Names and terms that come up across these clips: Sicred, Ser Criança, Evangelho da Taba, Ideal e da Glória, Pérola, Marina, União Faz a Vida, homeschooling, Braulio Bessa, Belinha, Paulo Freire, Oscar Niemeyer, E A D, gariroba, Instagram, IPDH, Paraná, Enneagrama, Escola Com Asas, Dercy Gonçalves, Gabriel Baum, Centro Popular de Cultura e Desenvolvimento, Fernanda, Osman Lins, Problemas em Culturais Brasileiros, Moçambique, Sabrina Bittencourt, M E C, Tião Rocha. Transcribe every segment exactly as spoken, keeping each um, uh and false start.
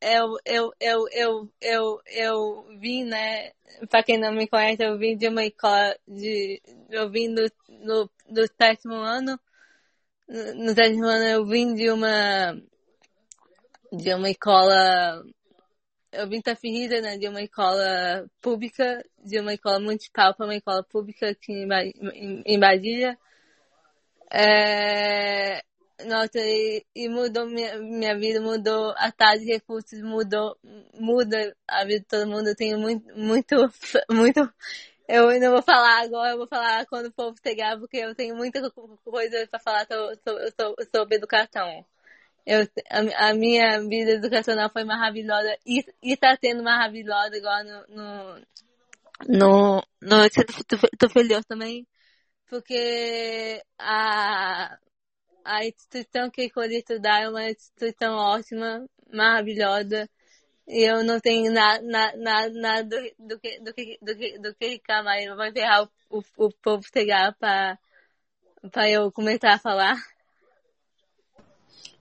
eu, eu, eu, eu, eu, eu vim, né? Pra quem não me conhece, eu vim de uma escola de... Eu vim do, do, do sétimo ano. No sétimo ano eu vim de uma... De uma escola... Eu vim transferida, né? De uma escola pública, de uma escola municipal para uma escola pública aqui em, ba... em Bagilha. É... Nossa, e, e mudou minha, minha vida, mudou a taxa de recursos, mudou, muda a vida de todo mundo. Eu tenho muito, muito, muito. Eu não vou falar agora, eu vou falar quando o povo chegar, porque eu tenho muita coisa para falar sobre, sobre, sobre educação. Eu, a, a minha vida educacional foi maravilhosa e está sendo maravilhosa agora no. no. no. Estou feliz também, porque a. A instituição que eu escolhi estudar é uma instituição ótima, maravilhosa. E eu não tenho nada na, na, na do, do que do que, do que, do que ficar mais. Vai ferrar o, o, o povo chegar para eu começar a falar.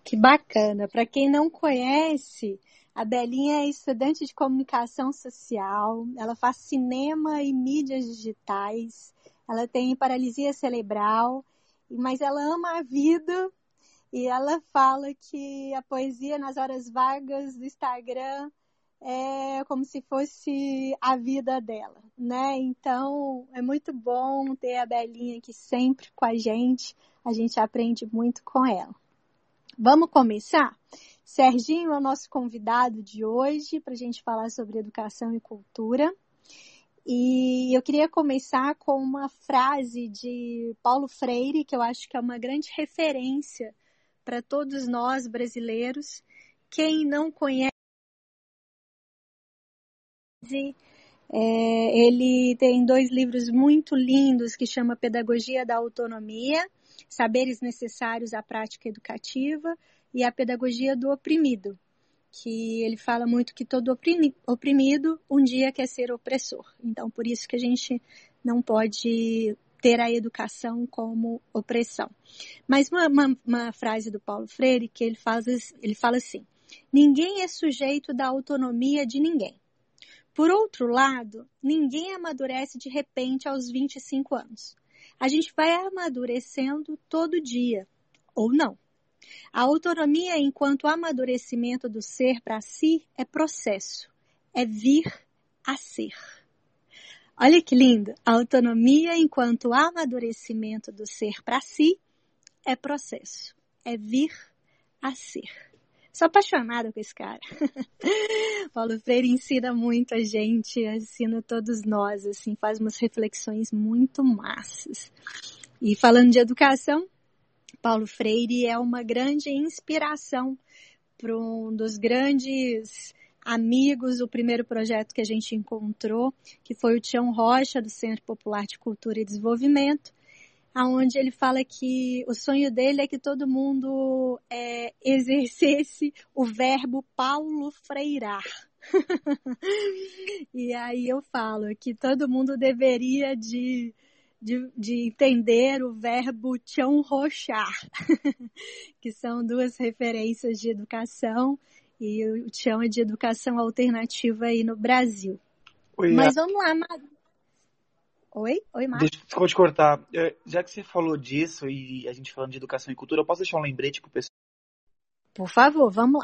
Que bacana. Para quem não conhece, a Belinha é estudante de comunicação social. Ela faz cinema e mídias digitais. Ela tem paralisia cerebral. Mas ela ama a vida e ela fala que a poesia nas horas vagas do Instagram é como se fosse a vida dela, né? Então, é muito bom ter a Belinha aqui sempre com a gente. A gente aprende muito com ela. Vamos começar? Serginho é o nosso convidado de hoje para a gente falar sobre educação e cultura. E eu queria começar com uma frase de Paulo Freire, que eu acho que é uma grande referência para todos nós brasileiros. Quem não conhece, é, ele tem dois livros muito lindos que chama Pedagogia da Autonomia, Saberes Necessários à Prática Educativa, e a Pedagogia do Oprimido, que ele fala muito que todo oprimido um dia quer ser opressor. Então, por isso que a gente não pode ter a educação como opressão. Mas uma, uma, uma frase do Paulo Freire, que ele, faz, ele fala assim, ninguém é sujeito da autonomia de ninguém. Por outro lado, ninguém amadurece de repente aos vinte e cinco anos. A gente vai amadurecendo todo dia, ou não. A autonomia enquanto amadurecimento do ser para si é processo, é vir a ser. Olha que lindo! A autonomia enquanto amadurecimento do ser para si é processo, é vir a ser. Sou apaixonada com esse cara. Paulo Freire ensina muito a gente, ensina todos nós, assim, faz umas reflexões muito massas. E falando de educação, Paulo Freire é uma grande inspiração para um dos grandes amigos, o primeiro projeto que a gente encontrou, que foi o Tião Rocha, do Centro Popular de Cultura e Desenvolvimento, onde ele fala que o sonho dele é que todo mundo é, exercesse o verbo Paulo Freirar. E aí eu falo que todo mundo deveria de... De, de entender o verbo Tião Rocha, que são duas referências de educação, e o Tião é de educação alternativa aí no Brasil. Oi, mas vamos lá, Marina. Oi? Oi, Marina. Desculpa te cortar. Já que você falou disso e a gente falando de educação e cultura, eu posso deixar um lembrete pro pessoal? Por favor, vamos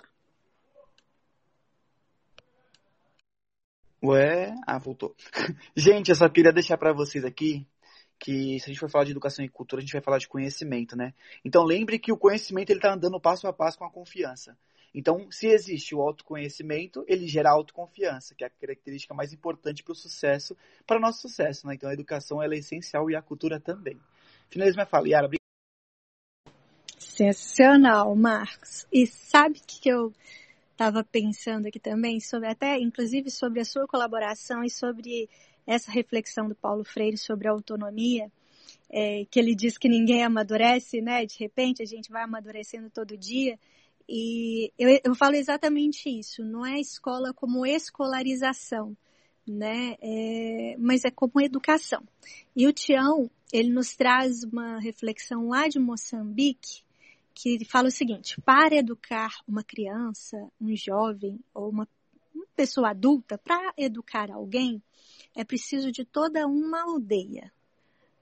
lá. Ué? Ah, voltou. Gente, eu só queria deixar para vocês aqui que se a gente for falar de educação e cultura, a gente vai falar de conhecimento, né? Então, lembre que o conhecimento está andando passo a passo com a confiança. Então, se existe o autoconhecimento, ele gera autoconfiança, que é a característica mais importante para o sucesso, para o nosso sucesso, né? Então, a educação ela é essencial e a cultura também. Finalizo minha fala. Yara, obrigado. Sensacional, Marcos. E sabe o que eu estava pensando aqui também? Sobre, até, inclusive, sobre a sua colaboração e sobre... essa reflexão do Paulo Freire sobre a autonomia, é, que ele diz que ninguém amadurece, né? De repente a gente vai amadurecendo todo dia. E eu, eu falo exatamente isso. Não é escola como escolarização, né? É, mas é como educação. E o Tião, ele nos traz uma reflexão lá de Moçambique, que fala o seguinte: para educar uma criança, um jovem ou uma pessoa adulta, para educar alguém, é preciso de toda uma aldeia.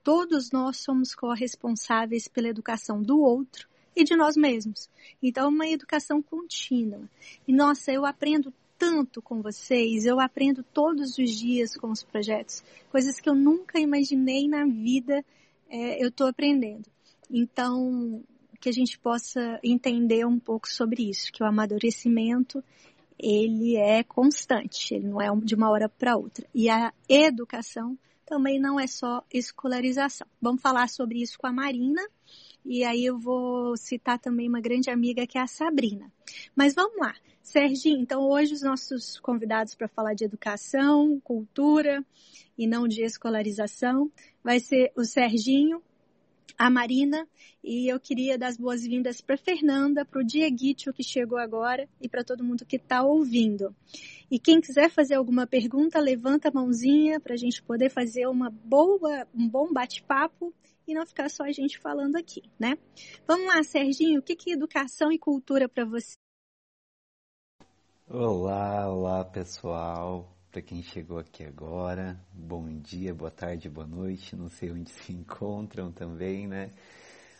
Todos nós somos corresponsáveis pela educação do outro e de nós mesmos. Então, é uma educação contínua. E, nossa, eu aprendo tanto com vocês, eu aprendo todos os dias com os projetos, coisas que eu nunca imaginei na vida, é, eu estou aprendendo. Então, que a gente possa entender um pouco sobre isso, que o amadurecimento, ele é constante, ele não é de uma hora para outra. E a educação também não é só escolarização. Vamos falar sobre isso com a Marina, e aí eu vou citar também uma grande amiga que é a Sabrina. Mas vamos lá, Serginho, então hoje os nossos convidados para falar de educação, cultura e não de escolarização vai ser o Serginho, a Marina, e eu queria dar as boas-vindas para a Fernanda, para o Dieguito que chegou agora e para todo mundo que está ouvindo. E quem quiser fazer alguma pergunta, levanta a mãozinha para a gente poder fazer uma boa, um bom bate-papo e não ficar só a gente falando aqui, né? Vamos lá, Serginho, o que é educação e cultura para você? Olá, olá pessoal, para quem chegou aqui agora, bom dia, boa tarde, boa noite, não sei onde se encontram também, né?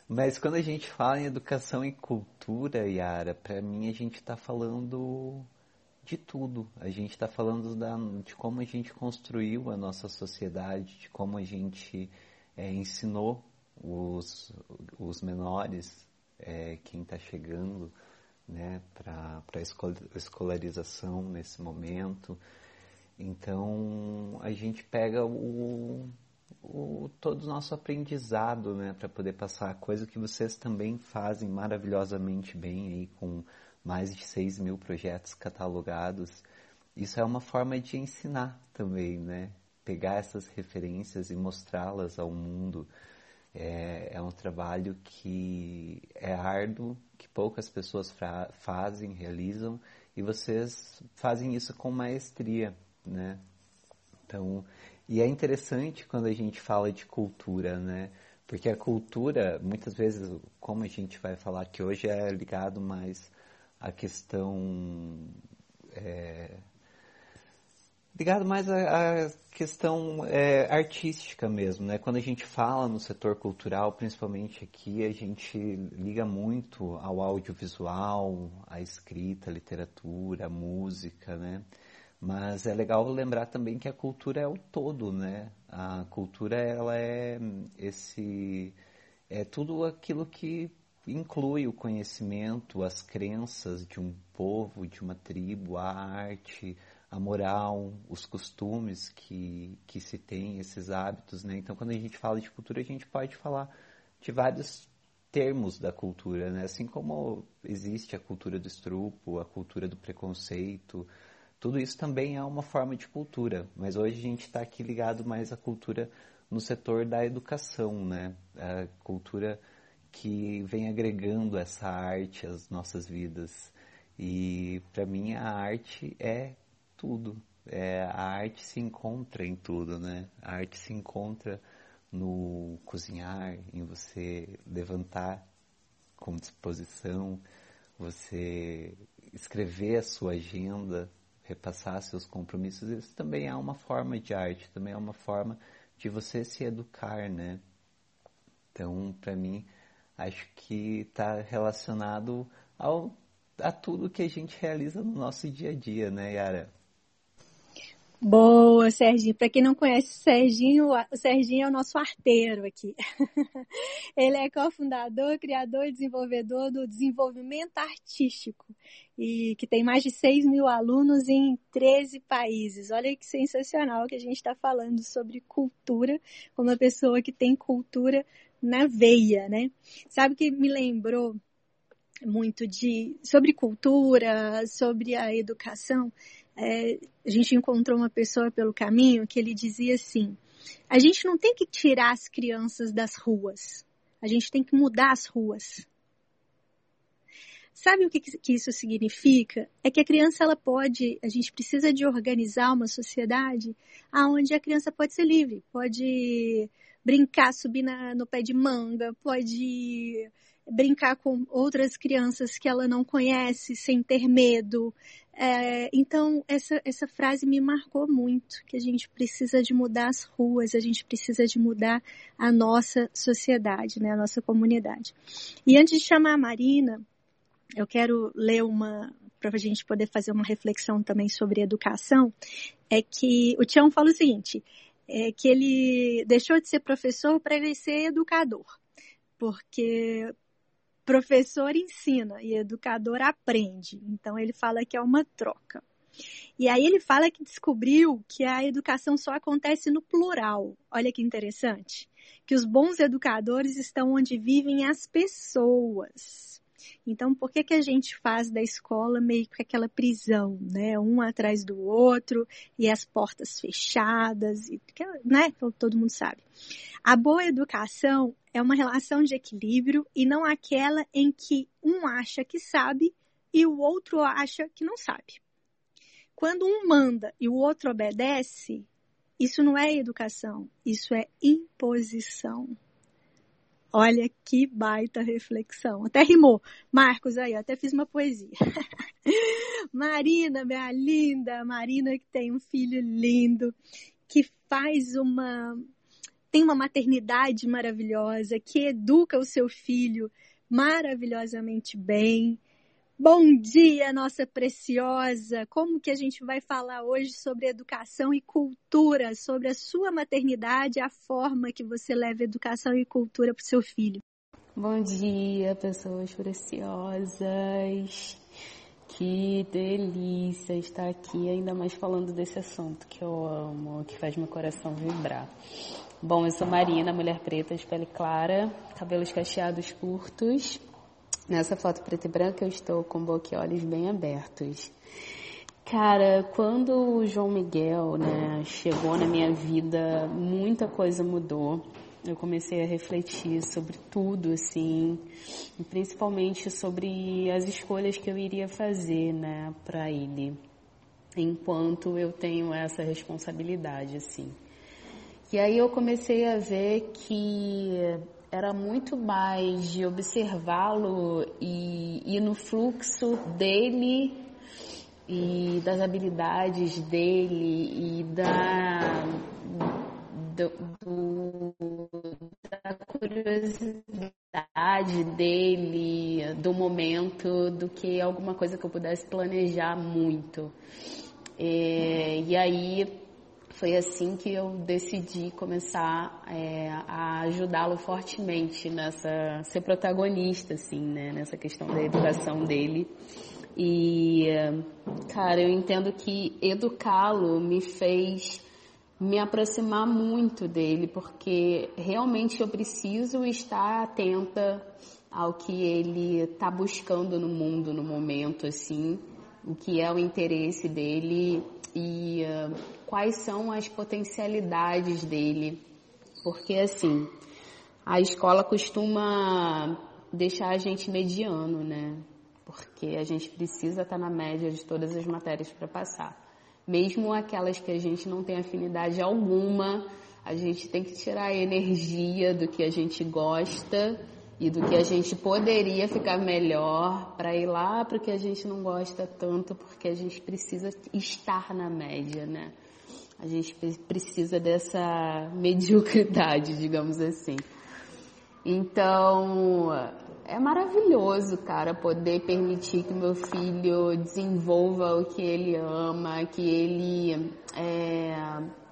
Mas quando a gente fala em educação e cultura, Yara, para mim a gente está falando de tudo, a gente está falando da, de como a gente construiu a nossa sociedade, de como a gente é, ensinou os, os menores, é, quem está chegando, né, para a escolarização nesse momento. Então, a gente pega o, o, todo o nosso aprendizado, né, para poder passar, coisa que vocês também fazem maravilhosamente bem, aí, com mais de seis mil projetos catalogados. Isso é uma forma de ensinar também, né? Pegar essas referências e mostrá-las ao mundo. É, é um trabalho que é árduo, que poucas pessoas fra- fazem, realizam, e vocês fazem isso com maestria, né? Então, e é interessante quando a gente fala de cultura, né? Porque a cultura, muitas vezes, como a gente vai falar que hoje é ligado mais à questão, é, ligado mais à, à questão é, artística mesmo, né? Quando a gente fala no setor cultural, principalmente aqui, a gente liga muito ao audiovisual, à escrita, à literatura, à música, né? Mas é legal lembrar também que a cultura é o todo, né? A cultura, ela é esse, é tudo aquilo que inclui o conhecimento, as crenças de um povo, de uma tribo, a arte, a moral, os costumes que, que se tem, esses hábitos, né? Então, quando a gente fala de cultura, a gente pode falar de vários termos da cultura, né? Assim como existe a cultura do estrupo, a cultura do preconceito. Tudo isso também é uma forma de cultura, mas hoje a gente está aqui ligado mais à cultura no setor da educação, né? A cultura que vem agregando essa arte às nossas vidas. E, para mim, a arte é tudo. É, a arte se encontra em tudo, né? A arte se encontra no cozinhar, em você levantar com disposição, você escrever a sua agenda, repassar seus compromissos. Isso também é uma forma de arte, também é uma forma de você se educar, né? Então, para mim, acho que está relacionado ao, a tudo que a gente realiza no nosso dia a dia, né, Yara? Boa, Serginho. Para quem não conhece o Serginho, o Serginho é o nosso arteiro aqui. Ele é cofundador, criador e desenvolvedor do Desenvolvimento Artístico, e que tem mais de seis mil alunos em treze países. Olha que sensacional que a gente está falando sobre cultura, com uma pessoa que tem cultura na veia, né? Sabe o que me lembrou muito de sobre cultura, sobre a educação? É, a gente encontrou uma pessoa pelo caminho que ele dizia assim: a gente não tem que tirar as crianças das ruas, a gente tem que mudar as ruas. Sabe o que, que isso significa? É que a criança, ela pode, a gente precisa de organizar uma sociedade onde a criança pode ser livre, pode brincar, subir na, no pé de manga, pode brincar com outras crianças que ela não conhece, sem ter medo. É, então, essa, essa frase me marcou muito, que a gente precisa de mudar as ruas, a gente precisa de mudar a nossa sociedade, né, a nossa comunidade. E antes de chamar a Marina, eu quero ler uma, para a gente poder fazer uma reflexão também sobre educação, é que o Tião fala o seguinte, é que ele deixou de ser professor para ele ser educador, porque professor ensina e educador aprende. Então, ele fala que é uma troca. E aí ele fala que descobriu que a educação só acontece no plural. Olha que interessante. Que os bons educadores estão onde vivem as pessoas. Então, por que que a gente faz da escola meio que aquela prisão, né? Um atrás do outro e as portas fechadas, e, né? Todo mundo sabe. A boa educação é uma relação de equilíbrio e não aquela em que um acha que sabe e o outro acha que não sabe. Quando um manda e o outro obedece, isso não é educação, isso é imposição. Olha que baita reflexão. Até rimou. Marcos, aí, até fiz uma poesia. Marina, minha linda. Marina que tem um filho lindo, que faz uma... tem uma maternidade maravilhosa, que educa o seu filho maravilhosamente bem. Bom dia, nossa preciosa. Como que a gente vai falar hoje sobre educação e cultura, sobre a sua maternidade, a forma que você leva educação e cultura para o seu filho. Bom dia, pessoas preciosas. Que delícia estar aqui, ainda mais falando desse assunto que eu amo, que faz meu coração vibrar. Bom, eu sou Marina, mulher preta de pele clara, cabelos cacheados curtos. Nessa foto preta e branca eu estou com boquiolhos bem abertos. Cara, quando o João Miguel, né, chegou na minha vida, muita coisa mudou. Eu comecei a refletir sobre tudo, assim, e principalmente sobre as escolhas que eu iria fazer, né, para ele, enquanto eu tenho essa responsabilidade, assim. E aí eu comecei a ver que era muito mais de observá-lo e ir no fluxo dele e das habilidades dele e da, do, do, da curiosidade dele, do momento, do que alguma coisa que eu pudesse planejar muito. É, e aí... foi assim que eu decidi começar é, a ajudá-lo fortemente nessa... ser protagonista, assim, né? Nessa questão da educação dele. E, cara, eu entendo que educá-lo me fez me aproximar muito dele, porque realmente eu preciso estar atenta ao que ele está buscando no mundo, no momento, assim, o que é o interesse dele e... Uh, quais são as potencialidades dele, porque assim, a escola costuma deixar a gente mediano, né, porque a gente precisa estar na média de todas as matérias para passar, mesmo aquelas que a gente não tem afinidade alguma, a gente tem que tirar a energia do que a gente gosta e do que a gente poderia ficar melhor para ir lá para o que a gente não gosta tanto, porque a gente precisa estar na média, né? A gente precisa dessa mediocridade, digamos assim. Então, é maravilhoso, cara, poder permitir que meu filho desenvolva o que ele ama, que ele é,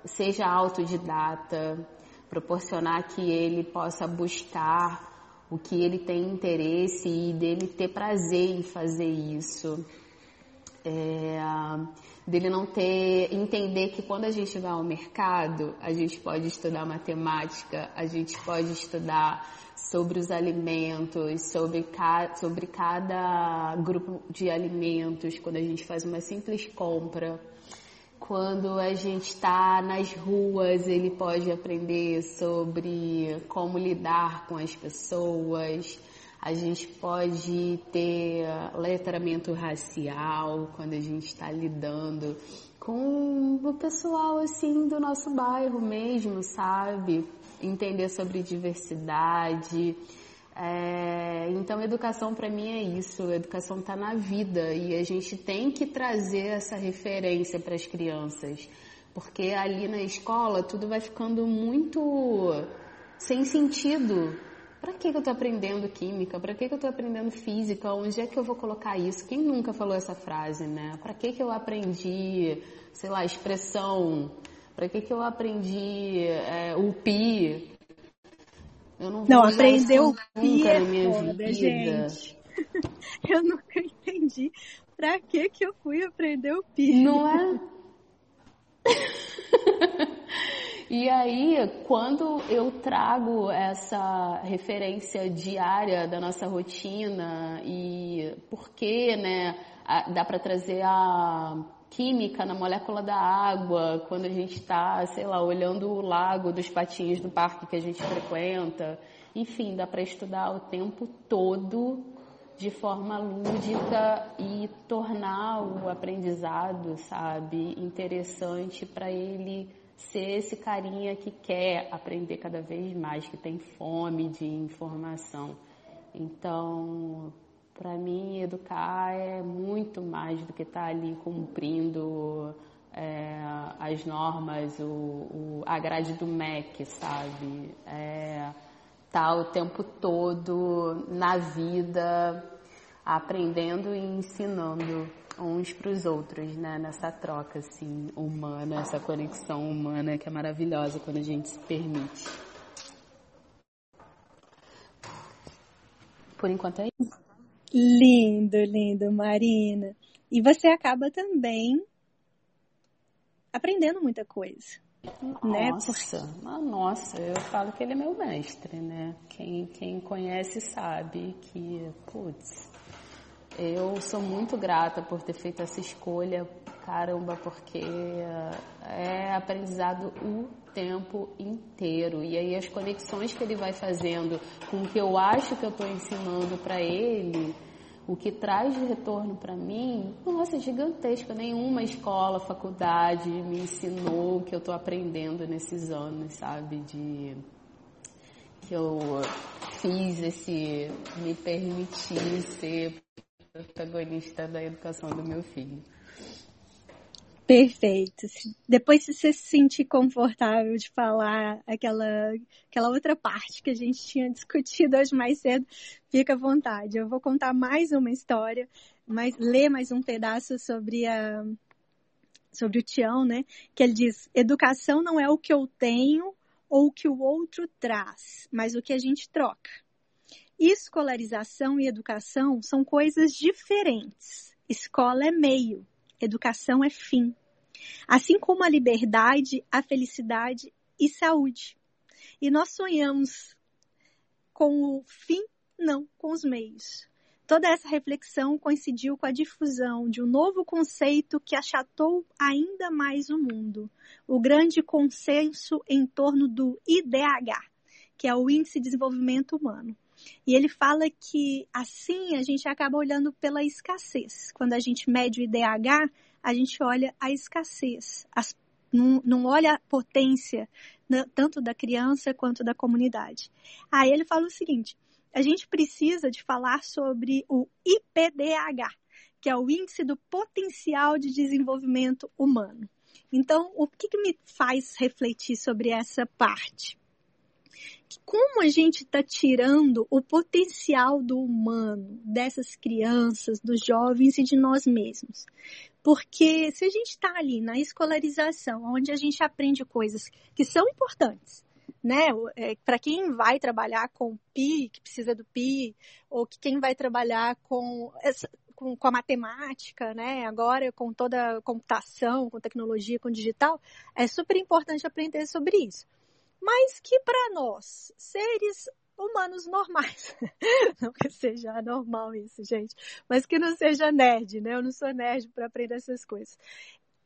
seja autodidata, proporcionar que ele possa buscar o que ele tem interesse e dele ter prazer em fazer isso. É, dele não ter... entender que quando a gente vai ao mercado, a gente pode estudar matemática, a gente pode estudar sobre os alimentos, sobre, ca, sobre cada grupo de alimentos, quando a gente faz uma simples compra. Quando a gente está nas ruas, ele pode aprender sobre como lidar com as pessoas. A gente pode ter letramento racial quando a gente está lidando com o pessoal assim do nosso bairro mesmo, sabe? Entender sobre diversidade, É, então, educação para mim é isso, educação está na vida e a gente tem que trazer essa referência para as crianças, porque ali na escola tudo vai ficando muito sem sentido. Para que, que eu estou aprendendo química? Para que, que eu estou aprendendo física? Onde é que eu vou colocar isso? Quem nunca falou essa frase, né? Para que, que eu aprendi, sei lá, expressão? Para que, que eu aprendi é, o pi? Eu não, não aprendeu o P I é foda, gente. Eu nunca entendi pra que que eu fui aprender o P I. Não é? E aí, quando eu trago essa referência diária da nossa rotina e por que, né, dá pra trazer a química na molécula da água, quando a gente está, sei lá, olhando o lago dos patinhos do parque que a gente frequenta. Enfim, dá para estudar o tempo todo de forma lúdica e tornar o aprendizado, sabe, interessante para ele ser esse carinha que quer aprender cada vez mais, que tem fome de informação. Então, para mim, educar é muito mais do que estar ali cumprindo é, as normas, o, o, a grade do M E C, sabe? É, tá o tempo todo na vida, aprendendo e ensinando uns para os outros, né? Nessa troca assim, humana, essa conexão humana que é maravilhosa quando a gente se permite. Por enquanto é isso. Lindo, lindo, Marina. E você acaba também aprendendo muita coisa. Nossa, né? Porque... nossa, eu falo que ele é meu mestre, né? Quem, quem conhece sabe que, putz, eu sou muito grata por ter feito essa escolha, caramba, porque é aprendizado o tempo inteiro. E aí as conexões que ele vai fazendo com o que eu acho que eu estou ensinando para ele... O que traz de retorno para mim, nossa, é gigantesco. Nenhuma escola, faculdade me ensinou o que eu estou aprendendo nesses anos, sabe? De que eu fiz esse, me permitir ser protagonista da educação do meu filho. Perfeito. Depois, se você se sentir confortável de falar aquela, aquela outra parte que a gente tinha discutido hoje mais cedo, fica à vontade. Eu vou contar mais uma história, mas ler mais um pedaço sobre, a, sobre o Tião, né? Que ele diz, educação não é o que eu tenho ou o que o outro traz, mas o que a gente troca. Escolarização e educação são coisas diferentes. Escola é meio. Educação é fim, assim como a liberdade, a felicidade e saúde. E nós sonhamos com o fim, não com os meios. Toda essa reflexão coincidiu com a difusão de um novo conceito que achatou ainda mais o mundo, o grande consenso em torno do I D H, que é o Índice de Desenvolvimento Humano. E ele fala que, assim, a gente acaba olhando pela escassez. Quando a gente mede o I D H, a gente olha a escassez, as, não, não olha a potência, tanto da criança quanto da comunidade. Aí ele fala o seguinte, a gente precisa de falar sobre o I P D H, que é o Índice do Potencial de Desenvolvimento Humano. Então, o que, que me faz refletir sobre essa parte? Como a gente está tirando o potencial do humano, dessas crianças, dos jovens e de nós mesmos? Porque se a gente está ali na escolarização, onde a gente aprende coisas que são importantes, né? É, para quem vai trabalhar com P I, que precisa do P I, ou que quem vai trabalhar com... essa, Com, com a matemática, né? Agora com toda a computação, com tecnologia, com digital, é super importante aprender sobre isso. Mas que para nós, seres humanos normais, não que seja anormal isso, gente, mas que não seja nerd, né? Eu não sou nerd para aprender essas coisas.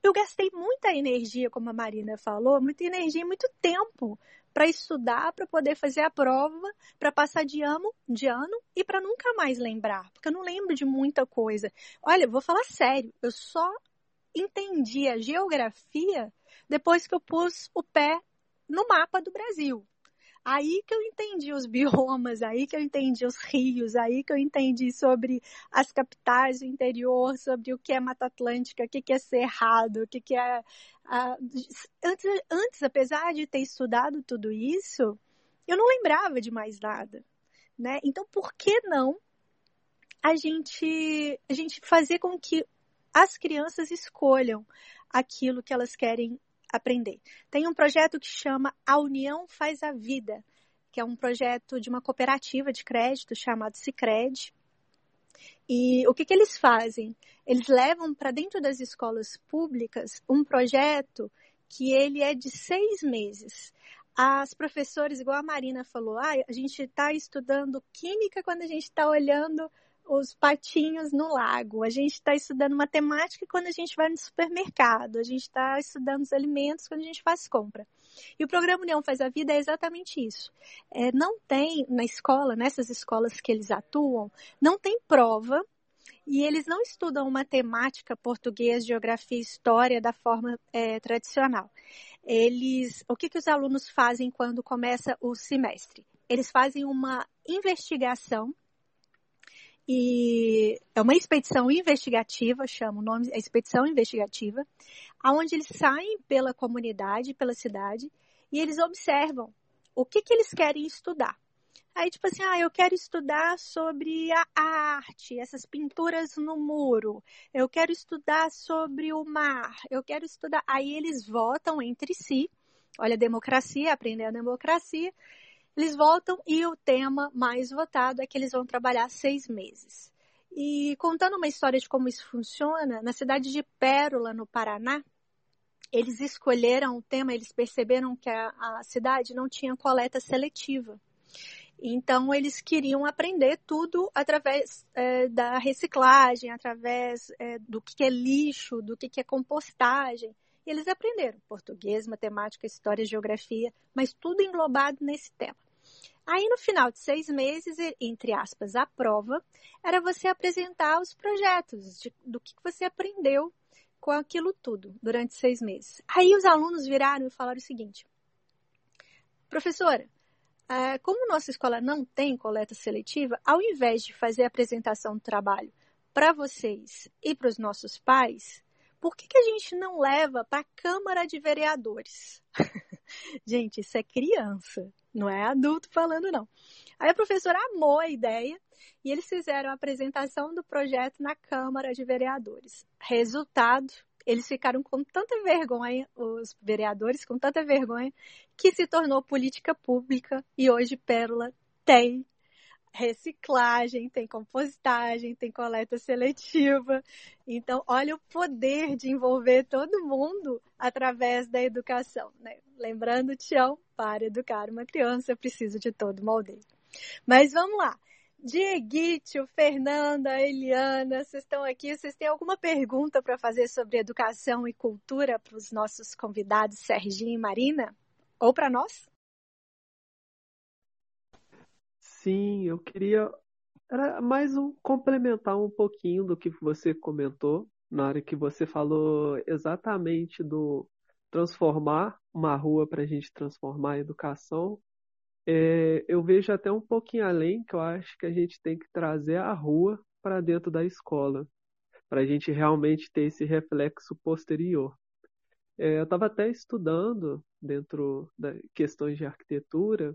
Eu gastei muita energia, como a Marina falou, muita energia e muito tempo para estudar, para poder fazer a prova, para passar de ano, de ano e para nunca mais lembrar, porque eu não lembro de muita coisa. Olha, eu vou falar sério, eu só entendi a geografia depois que eu pus o pé no mapa do Brasil. Aí que eu entendi os biomas, aí que eu entendi os rios, aí que eu entendi sobre as capitais do interior, sobre o que é Mata Atlântica, o que é Cerrado, o que é... Antes, antes, apesar de ter estudado tudo isso, eu não lembrava de mais nada, né? Então, por que não a gente, a gente fazer com que as crianças escolham aquilo que elas querem aprender? Tem um projeto que chama A União Faz a Vida, que é um projeto de uma cooperativa de crédito chamado Sicred. E o que, que eles fazem? Eles levam para dentro das escolas públicas um projeto que ele é de seis meses. As professoras, igual a Marina falou, ah, a gente está estudando química quando a gente está olhando os patinhos no lago, a gente está estudando matemática quando a gente vai no supermercado, a gente está estudando os alimentos quando a gente faz compra. E o programa União Faz a Vida é exatamente isso. É, não tem na escola, nessas escolas que eles atuam, não tem prova e eles não estudam matemática, português, geografia e história da forma é, tradicional. Eles, o que, que os alunos fazem quando começa o semestre? Eles fazem uma investigação. E é uma expedição investigativa, chama o nome, é expedição investigativa, onde eles saem pela comunidade, pela cidade, e eles observam o que, que eles querem estudar. Aí, tipo assim, ah, eu quero estudar sobre a arte, essas pinturas no muro, eu quero estudar sobre o mar, eu quero estudar... Aí eles votam entre si, olha a democracia, aprender a democracia... Eles voltam e o tema mais votado é que eles vão trabalhar seis meses. E contando uma história de como isso funciona, na cidade de Pérola, no Paraná, eles escolheram o tema, eles perceberam que a, a cidade não tinha coleta seletiva. Então, eles queriam aprender tudo através é, da reciclagem, através é, do que é lixo, do que é compostagem. E eles aprenderam português, matemática, história, geografia, mas tudo englobado nesse tema. Aí, no final de seis meses, entre aspas, a prova, era você apresentar os projetos de, do que você aprendeu com aquilo tudo durante seis meses. Aí, os alunos viraram e falaram o seguinte: professora, como nossa escola não tem coleta seletiva, ao invés de fazer a apresentação do trabalho para vocês e para os nossos pais... Por que, que a gente não leva para a Câmara de Vereadores? Gente, isso é criança, não é adulto falando, não. Aí a professora amou a ideia e eles fizeram a apresentação do projeto na Câmara de Vereadores. Resultado, eles ficaram com tanta vergonha, os vereadores com tanta vergonha, que se tornou política pública e hoje Pérola tem reciclagem, tem compostagem, tem coleta seletiva. Então, olha o poder de envolver todo mundo através da educação, né? Lembrando, Tião, para educar uma criança, eu preciso de todo uma aldeia. Mas vamos lá. Dieguito, Fernanda, Eliana, vocês estão aqui, vocês têm alguma pergunta para fazer sobre educação e cultura para os nossos convidados, Serginho e Marina? Ou para nós? Sim, eu queria era mais um complementar um pouquinho do que você comentou na hora que você falou exatamente do transformar uma rua para a gente transformar a educação. É, eu vejo até um pouquinho além, que eu acho que a gente tem que trazer a rua para dentro da escola, para a gente realmente ter esse reflexo posterior. É, eu estava até estudando dentro das questões de arquitetura,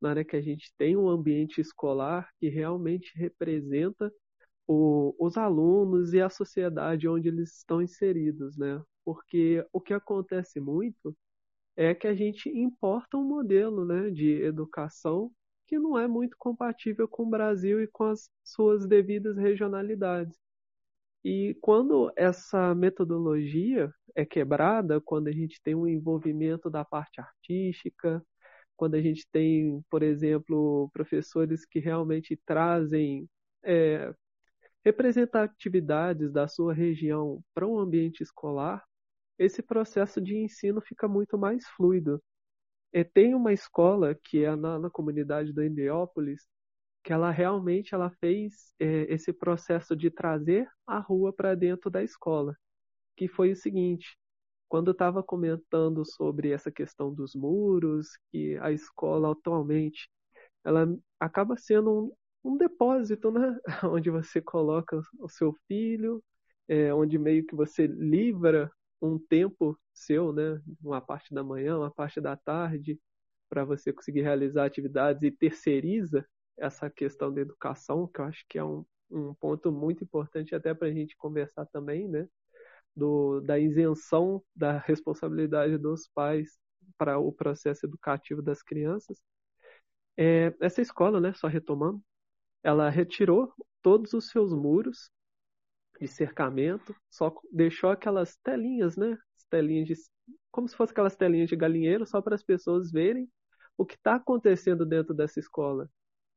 na área que a gente tem um ambiente escolar que realmente representa o, os alunos e a sociedade onde eles estão inseridos, né? Porque o que acontece muito é que a gente importa um modelo, né, de educação que não é muito compatível com o Brasil e com as suas devidas regionalidades. E quando essa metodologia é quebrada, quando a gente tem um envolvimento da parte artística, quando a gente tem, por exemplo, professores que realmente trazem é, representatividades da sua região para um ambiente escolar, esse processo de ensino fica muito mais fluido. E tem uma escola que é na, na comunidade da Indiópolis, que ela realmente ela fez é, esse processo de trazer a rua para dentro da escola, que foi o seguinte: Quando eu estava comentando sobre essa questão dos muros, que a escola atualmente, ela acaba sendo um, um depósito, né? Onde você coloca o seu filho, é, onde meio que você livra um tempo seu, né? Uma parte da manhã, uma parte da tarde, para você conseguir realizar atividades, e terceiriza essa questão da educação, que eu acho que é um, um ponto muito importante até para a gente conversar também, né? Do, da isenção da responsabilidade dos pais para o processo educativo das crianças. É, essa escola, né, só retomando, ela retirou todos os seus muros de cercamento, só deixou aquelas telinhas, né, telinhas de, como se fossem aquelas telinhas de galinheiro, só para as pessoas verem o que está acontecendo dentro dessa escola.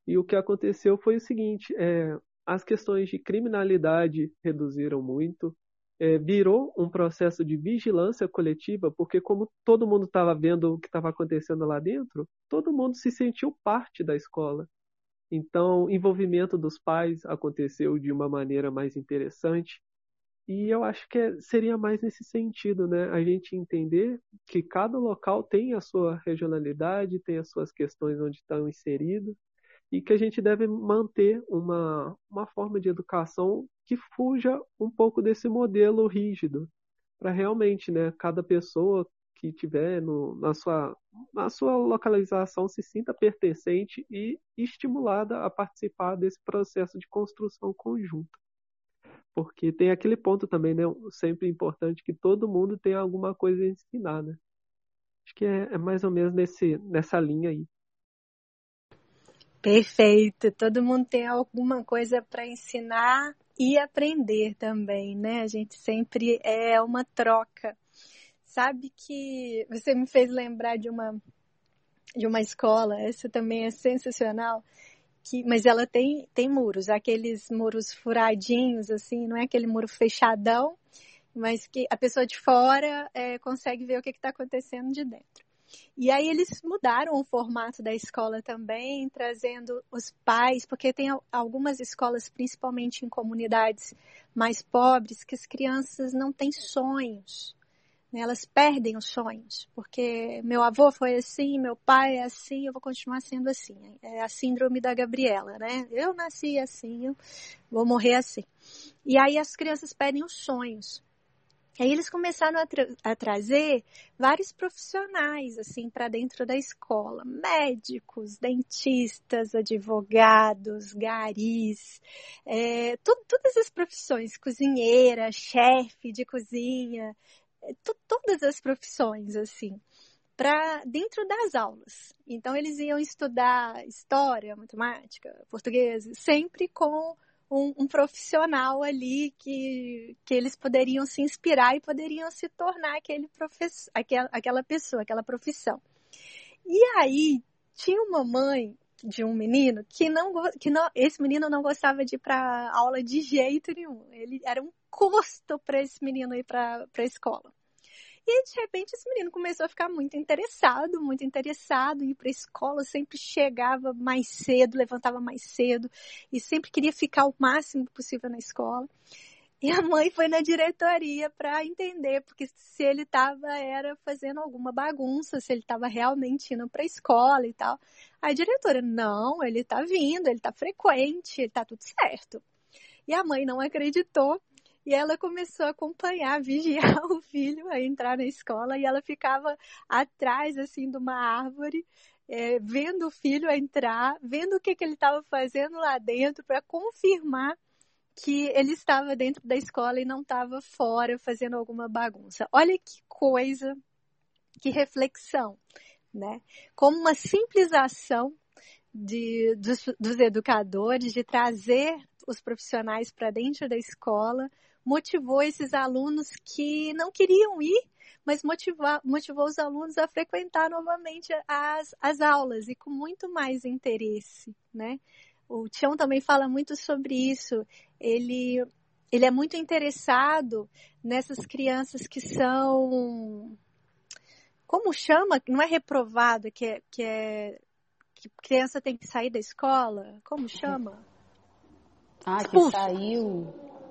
E o que aconteceu foi o seguinte, é, as questões de criminalidade reduziram muito, É, virou um processo de vigilância coletiva, porque como todo mundo estava vendo o que estava acontecendo lá dentro, todo mundo se sentiu parte da escola. Então, o envolvimento dos pais aconteceu de uma maneira mais interessante, e eu acho que é, seria mais nesse sentido, né? A gente entender que cada local tem a sua regionalidade, tem as suas questões onde estão inseridos, e que a gente deve manter uma, uma forma de educação que fuja um pouco desse modelo rígido, para realmente, né, cada pessoa que tiver no, na, sua, na sua localização se sinta pertencente e estimulada a participar desse processo de construção conjunta. Porque tem aquele ponto também, né, sempre importante, que todo mundo tem alguma coisa a ensinar, né? Acho que é, é mais ou menos nesse, nessa linha aí. Perfeito, todo mundo tem alguma coisa para ensinar e aprender também, né? A gente sempre é uma troca. Sabe que você me fez lembrar de uma, de uma escola, essa também é sensacional, que, mas ela tem, tem muros, aqueles muros furadinhos, assim, não é aquele muro fechadão, mas que a pessoa de fora é, consegue ver o que está acontecendo de dentro. E aí eles mudaram o formato da escola também, trazendo os pais, porque tem algumas escolas, principalmente em comunidades mais pobres, que as crianças não têm sonhos, né? Elas perdem os sonhos, porque meu avô foi assim, meu pai é assim, eu vou continuar sendo assim. É a síndrome da Gabriela, né? Eu nasci assim, eu vou morrer assim. E aí as crianças perdem os sonhos. Aí eles começaram a, tra- a trazer vários profissionais assim para dentro da escola, médicos, dentistas, advogados, garis, é, tu- todas as profissões, cozinheira, chefe de cozinha, tu- todas as profissões assim, para dentro das aulas. Então eles iam estudar história, matemática, português, sempre com Um, um profissional ali que, que eles poderiam se inspirar e poderiam se tornar aquele professor, aquela, aquela pessoa, aquela profissão. E aí tinha uma mãe de um menino que não, que não, esse menino não gostava de ir para aula de jeito nenhum. Ele era um custo para esse menino ir para a escola. E de repente esse menino começou a ficar muito interessado, muito interessado, ir para a escola, sempre chegava mais cedo, levantava mais cedo e sempre queria ficar o máximo possível na escola. E a mãe foi na diretoria para entender, porque se ele estava era fazendo alguma bagunça, se ele estava realmente indo para a escola e tal. A diretora, não, ele está vindo, ele está frequente, ele está tudo certo. E a mãe não acreditou. E ela começou a acompanhar, vigiar o filho a entrar na escola, e ela ficava atrás, assim, de uma árvore, é, vendo o filho entrar, vendo o que, que ele estava fazendo lá dentro, para confirmar que ele estava dentro da escola e não estava fora fazendo alguma bagunça. Olha que coisa, que reflexão, né? Como uma simples ação de, dos, dos educadores, de trazer os profissionais para dentro da escola, motivou esses alunos que não queriam ir, mas motivou, motivou os alunos a frequentar novamente as, as aulas e com muito mais interesse, né? O Tião também fala muito sobre isso. Ele, ele é muito interessado nessas crianças que são... Como chama? Não é reprovado, que é, que é que criança tem que sair da escola? Como chama? Ah, expulso. Que saiu...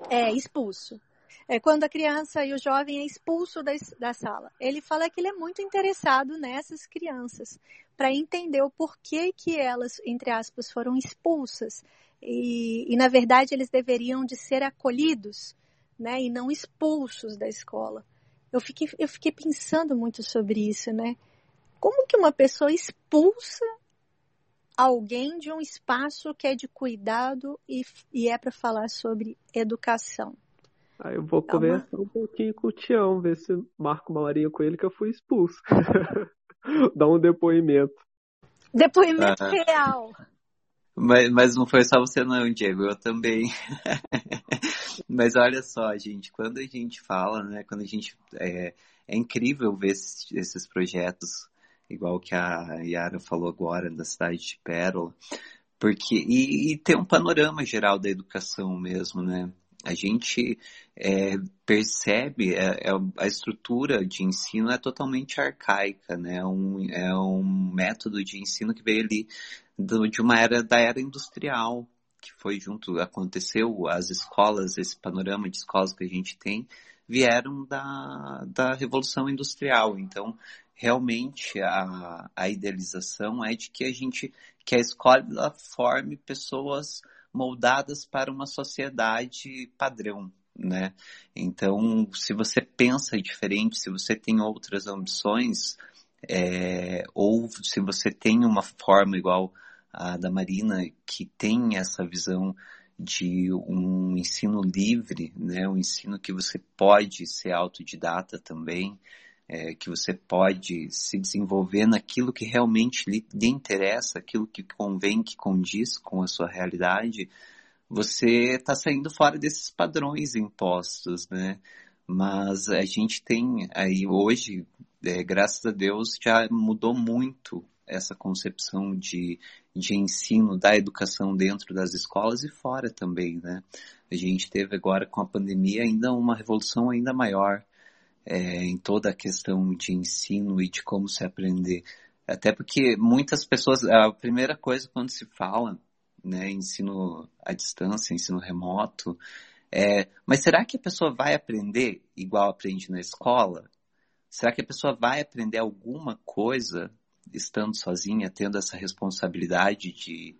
É, expulso. é quando a criança e o jovem é expulso da, da sala. Ele fala que ele é muito interessado nessas crianças, para entender o porquê que elas, entre aspas, foram expulsas. E, e na verdade, eles deveriam de ser acolhidos, né, e não expulsos da escola. Eu fiquei, eu fiquei pensando muito sobre isso, né? Como que uma pessoa expulsa alguém de um espaço que é de cuidado e, e é para falar sobre educação? Aí ah, eu vou então, conversar um pouquinho com o Tião, ver se marco uma horinha com ele que eu fui expulso. Dá um depoimento. Depoimento ah. real. Mas, mas não foi só você não, Diego, eu também. Mas olha só, gente, quando a gente fala, né, quando a gente... É, é incrível ver esses, esses projetos, igual que a Yara falou agora, da cidade de Pérola, porque, e, e ter um panorama geral da educação mesmo, né? A gente é, percebe é, é, a estrutura de ensino é totalmente arcaica, né? Um, é um método de ensino que veio ali do, de uma era, da era industrial, que foi junto, aconteceu, as escolas, esse panorama de escolas que a gente tem, vieram da, da Revolução Industrial. Então, realmente, a, a idealização é de que a gente, que a escola forme pessoas moldadas para uma sociedade padrão, né? Então, se você pensa diferente, se você tem outras ambições, é, ou se você tem uma forma igual a da Marina, que tem essa visão de um ensino livre, né? Um ensino que você pode ser autodidata também, é, que você pode se desenvolver naquilo que realmente lhe, lhe interessa, aquilo que convém, que condiz com a sua realidade, você está saindo fora desses padrões impostos, né? Mas a gente tem aí hoje, é, graças a Deus, já mudou muito essa concepção de, de ensino da educação dentro das escolas e fora também, né? A gente teve agora com a pandemia ainda uma revolução ainda maior, É, em toda a questão de ensino e de como se aprender. Até porque muitas pessoas, a primeira coisa quando se fala, né, ensino à distância, ensino remoto, é, mas será que a pessoa vai aprender igual aprende na escola? Será que a pessoa vai aprender alguma coisa estando sozinha, tendo essa responsabilidade de...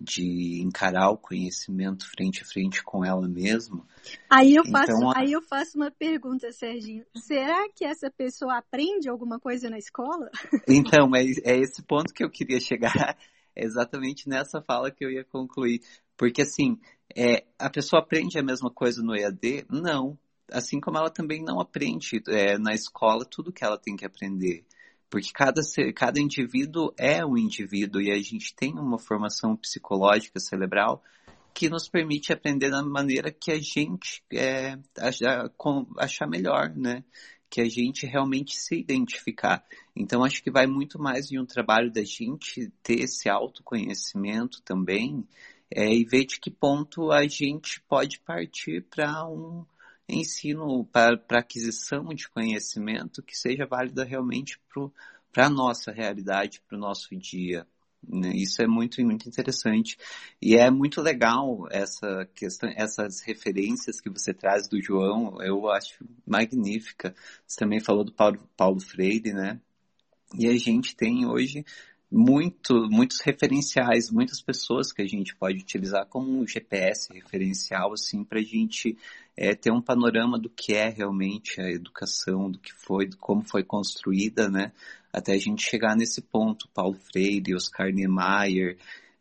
de encarar o conhecimento frente a frente com ela mesma? Aí eu faço, então, aí eu faço uma pergunta, Serginho. Será que essa pessoa aprende alguma coisa na escola? Então, é, é esse ponto que eu queria chegar, é exatamente nessa fala que eu ia concluir. Porque, assim, é, a pessoa aprende a mesma coisa no E A D? Não. Assim como ela também não aprende é, na escola tudo que ela tem que aprender. Porque cada, cada indivíduo é um indivíduo e a gente tem uma formação psicológica cerebral que nos permite aprender da maneira que a gente é, achar, achar melhor, né? Que a gente realmente se identificar. Então, acho que vai muito mais em um trabalho da gente ter esse autoconhecimento também é, e ver de que ponto a gente pode partir para um... ensino para aquisição de conhecimento que seja válida realmente para a nossa realidade, para o nosso dia. Né? Isso é muito, muito interessante. E é muito legal essa questão, essas referências que você traz do João, eu acho magnífica. Você também falou do Paulo, Paulo Freire, né? E a gente tem hoje muito, muitos referenciais, muitas pessoas que a gente pode utilizar como um G P S referencial, assim, para a gente é, ter um panorama do que é realmente a educação, do que foi, do como foi construída, né? Até a gente chegar nesse ponto. Paulo Freire, Oscar Niemeyer,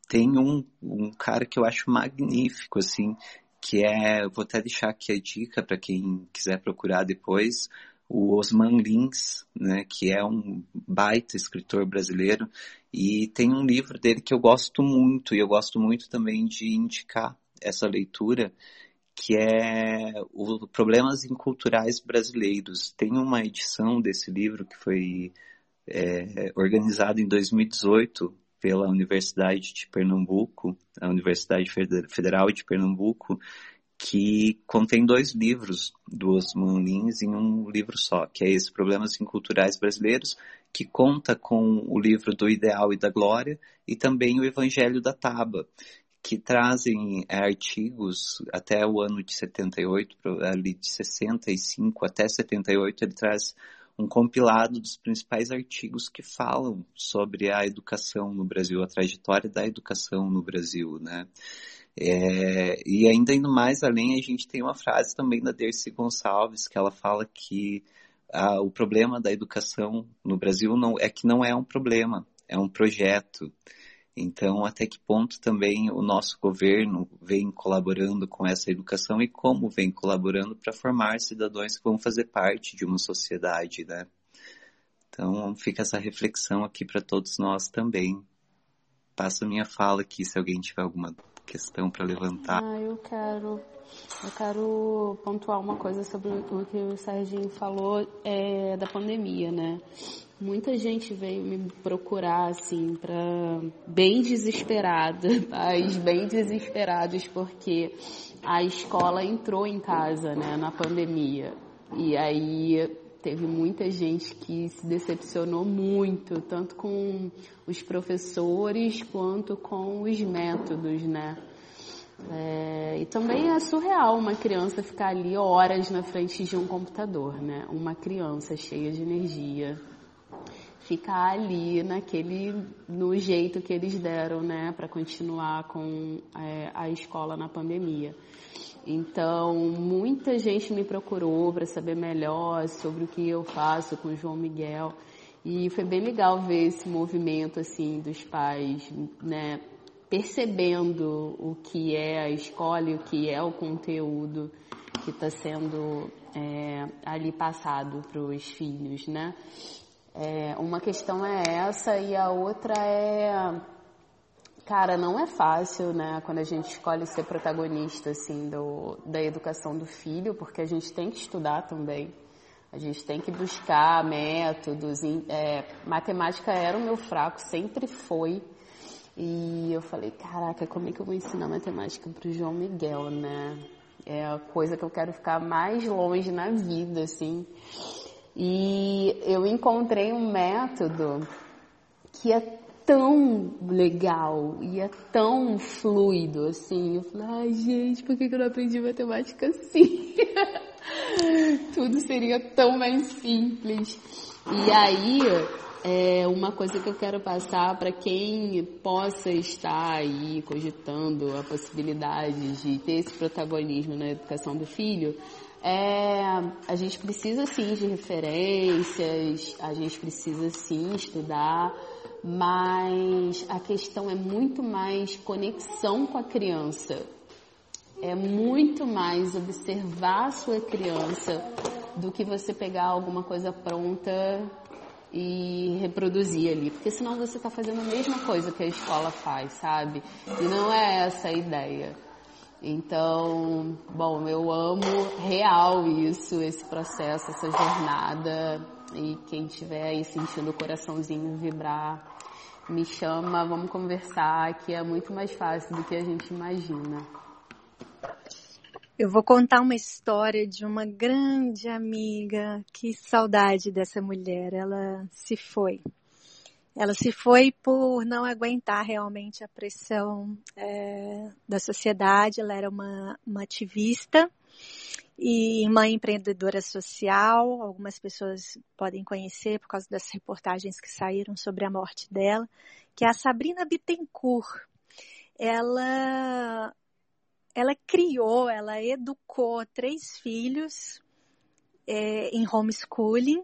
tem um, um cara que eu acho magnífico, assim, que é, vou até deixar aqui a dica para quem quiser procurar depois, o Osman Lins, né, que é um baita escritor brasileiro, e tem um livro dele que eu gosto muito, e eu gosto muito também de indicar essa leitura, que é o Problemas em Culturais Brasileiros. Tem uma edição desse livro que foi é, organizada em dois mil e dezoito pela Universidade de Pernambuco, a Universidade Federal de Pernambuco, que contém dois livros do Osman Lins em um livro só, que é esse Problemas Culturais Brasileiros, que conta com o livro do Ideal e da Glória e também o Evangelho da Taba. que trazem é, artigos até o ano de setenta e oito, ali de sessenta e cinco até setenta e oito, ele traz um compilado dos principais artigos que falam sobre a educação no Brasil, a trajetória da educação no Brasil, né? É, e ainda indo mais além, a gente tem uma frase também da Dercy Gonçalves, que ela fala que ah, o problema da educação no Brasil não, é que não é um problema, é um projeto. Então, até que ponto também o nosso governo vem colaborando com essa educação e como vem colaborando para formar cidadãos que vão fazer parte de uma sociedade, né? Então, fica essa reflexão aqui para todos nós também. Passo a minha fala aqui, se alguém tiver alguma questão para levantar. Ah, eu quero, eu quero pontuar uma coisa sobre o que o Serginho falou é, da pandemia, né? Muita gente veio me procurar, assim, pra... bem desesperada, mas bem desesperados, porque a escola entrou em casa, né, na pandemia. E aí teve muita gente que se decepcionou muito, tanto com os professores quanto com os métodos, né. É, e também é surreal uma criança ficar ali horas na frente de um computador, né, uma criança cheia de energia. Ficar ali naquele, no jeito que eles deram, né, para continuar com é, a escola na pandemia. Então, muita gente me procurou para saber melhor sobre o que eu faço com o João Miguel. E foi bem legal ver esse movimento, assim, dos pais, né, percebendo o que é a escola e o que é o conteúdo que está sendo é, ali passado para os filhos, né. É, uma questão é essa e a outra é, cara, não é fácil, né, quando a gente escolhe ser protagonista, assim, do, da educação do filho, porque a gente tem que estudar também, a gente tem que buscar métodos, é, matemática era o meu fraco, sempre foi, e eu falei, caraca, como é que eu vou ensinar matemática pro João Miguel, né, é a coisa que eu quero ficar mais longe na vida, assim. E eu encontrei um método que é tão legal e é tão fluido, assim. Eu falei, ai, gente, por que eu não aprendi matemática assim? Tudo seria tão mais simples. E aí, é uma coisa que eu quero passar para quem possa estar aí cogitando a possibilidade de ter esse protagonismo na educação do filho, é, a gente precisa sim de referências, a gente precisa sim estudar, mas a questão é muito mais conexão com a criança, é muito mais observar a sua criança do que você pegar alguma coisa pronta e reproduzir ali, porque senão você está fazendo a mesma coisa que a escola faz, sabe? E não é essa a ideia. Então, bom, eu amo real isso, esse processo, essa jornada. E quem estiver aí sentindo o coraçãozinho vibrar, me chama, vamos conversar, que é muito mais fácil do que a gente imagina. Eu vou contar uma história de uma grande amiga, que saudade dessa mulher, ela se foi. Ela se foi por não aguentar realmente a pressão é, da sociedade. Ela era uma, uma ativista e uma empreendedora social. Algumas pessoas podem conhecer por causa das reportagens que saíram sobre a morte dela, que é a Sabrina Bittencourt. Ela, ela criou, ela educou três filhos é, em homeschooling.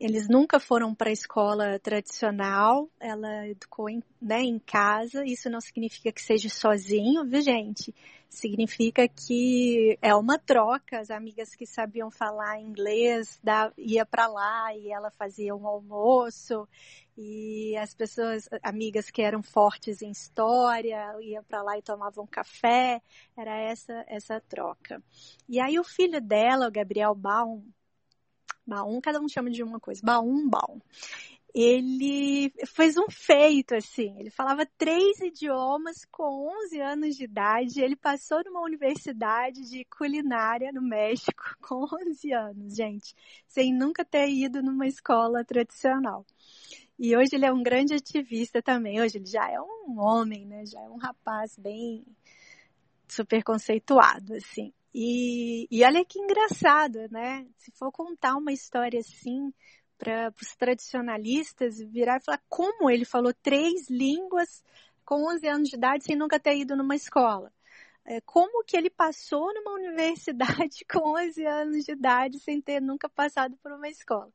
Eles nunca foram para a escola tradicional, ela educou em, né, em casa. Isso não significa que seja sozinho, viu, gente? Significa que é uma troca. As amigas que sabiam falar inglês da, ia para lá e ela fazia um almoço. E as pessoas, amigas que eram fortes em história, ia para lá e tomavam café. Era essa, essa troca. E aí o filho dela, o Gabriel Baum, Baum, cada um chama de uma coisa, Baum, Baum. Ele fez um feito, assim, ele falava três idiomas com onze anos de idade, ele passou numa universidade de culinária no México com onze anos, gente, sem nunca ter ido numa escola tradicional. E hoje ele é um grande ativista também. Hoje ele já é um homem, né? Já é um rapaz bem super conceituado, assim. E, e olha que engraçado, né? Se for contar uma história assim para os tradicionalistas, virar e falar como ele falou três línguas com onze anos de idade sem nunca ter ido numa escola. Como que ele passou numa universidade com onze anos de idade sem ter nunca passado por uma escola?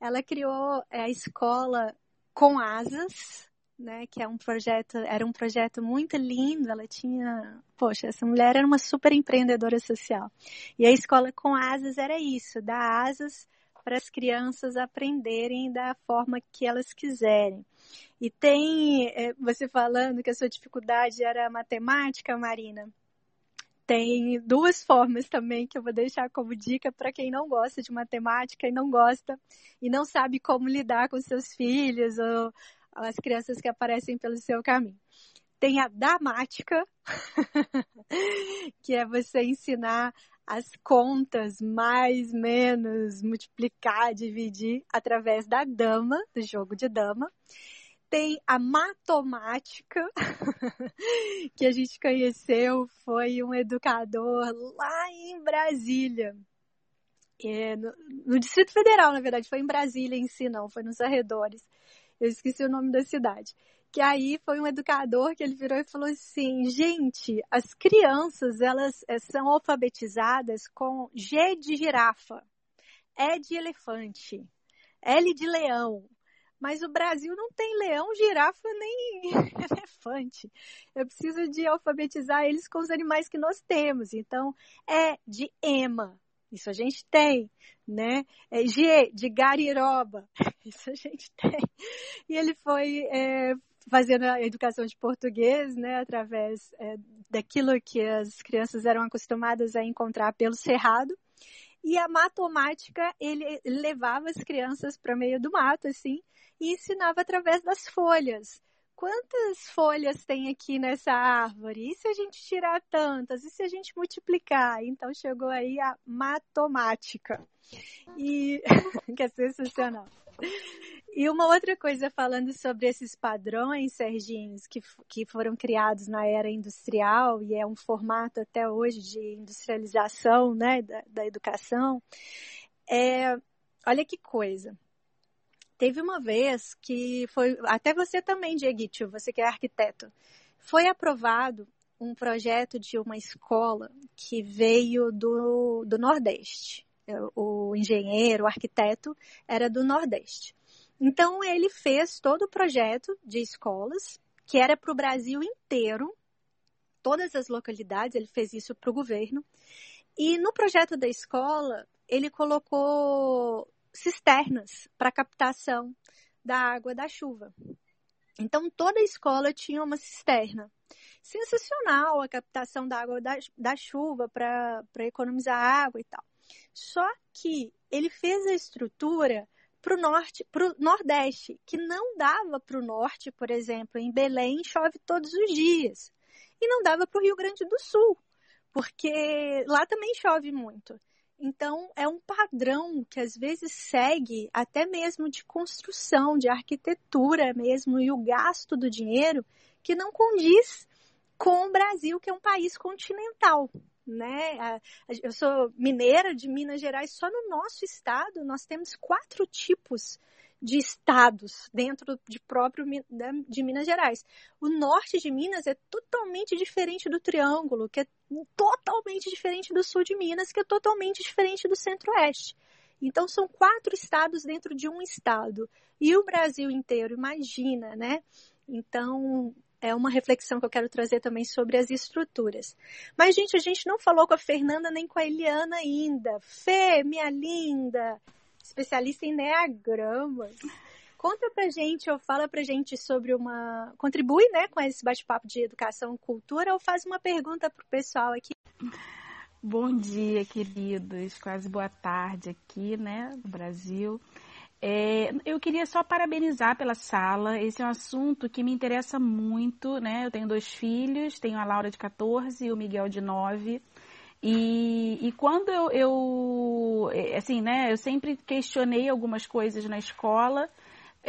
Ela criou a Escola Com Asas, né, que é um projeto, era um projeto muito lindo. Ela tinha, poxa, essa mulher era uma super empreendedora social. E a Escola Com Asas era isso, dar asas para as crianças aprenderem da forma que elas quiserem. E tem, você falando que a sua dificuldade era matemática, Marina, tem duas formas também que eu vou deixar como dica para quem não gosta de matemática e não gosta e não sabe como lidar com seus filhos ou as crianças que aparecem pelo seu caminho. Tem a damática, que é você ensinar as contas, mais, menos, multiplicar, dividir, através da dama, do jogo de dama. Tem a matemática, que a gente conheceu, foi um educador lá em Brasília, é, no, no Distrito Federal, na verdade, foi em Brasília em si, não, foi nos arredores, eu esqueci o nome da cidade. Que aí foi um educador que ele virou e falou assim, gente, as crianças, elas são alfabetizadas com G de girafa, E de elefante, L de leão, mas o Brasil não tem leão, girafa nem elefante. Eu preciso de alfabetizar eles com os animais que nós temos. Então, E de ema, isso a gente tem, né? G de gariroba, isso a gente tem. E ele foi... É, fazendo a educação de português, né, através é, daquilo que as crianças eram acostumadas a encontrar pelo cerrado. E a matemática, ele levava as crianças para meio do mato, assim, e ensinava através das folhas. Quantas folhas tem aqui nessa árvore? E se a gente tirar tantas? E se a gente multiplicar? Então chegou aí a matemática, e... que é sensacional. E uma outra coisa, falando sobre esses padrões, Serginho, que, que foram criados na era industrial, e é um formato até hoje de industrialização, né, da, da educação, é, olha que coisa. Teve uma vez que foi, até você também, Diego, você que é arquiteto, foi aprovado um projeto de uma escola que veio do, do Nordeste. O engenheiro, o arquiteto, era do Nordeste. Então, ele fez todo o projeto de escolas, que era para o Brasil inteiro, todas as localidades, ele fez isso para o governo. E no projeto da escola, ele colocou cisternas para captação da água da chuva. Então, toda a escola tinha uma cisterna. Sensacional a captação da água da, da chuva para economizar água e tal. Só que ele fez a estrutura para o norte, para o nordeste, que não dava para o norte, por exemplo, em Belém chove todos os dias, e não dava para o Rio Grande do Sul, porque lá também chove muito. Então, é um padrão que às vezes segue até mesmo de construção, de arquitetura mesmo, e o gasto do dinheiro que não condiz com o Brasil, que é um país continental. Né? Eu sou mineira de Minas Gerais, só no nosso estado nós temos quatro tipos de estados dentro de próprio de Minas Gerais. O norte de Minas é totalmente diferente do Triângulo, que é totalmente diferente do sul de Minas, que é totalmente diferente do centro-oeste. Então são quatro estados dentro de um estado, e o Brasil inteiro, imagina, né? Então... é uma reflexão que eu quero trazer também sobre as estruturas. Mas, gente, a gente não falou com a Fernanda nem com a Eliana ainda. Fê, minha linda, especialista em enneagramas. Conta pra gente, ou fala pra gente sobre uma... Contribui, né, com esse bate-papo de educação e cultura, ou faz uma pergunta pro pessoal aqui. Bom dia, queridos. Quase boa tarde aqui, né, no Brasil. É, eu queria só parabenizar pela sala, esse é um assunto que me interessa muito, né? Eu tenho dois filhos, tenho a Laura de quatorze e o Miguel de nove, e, e quando eu, eu, assim, né, eu sempre questionei algumas coisas na escola,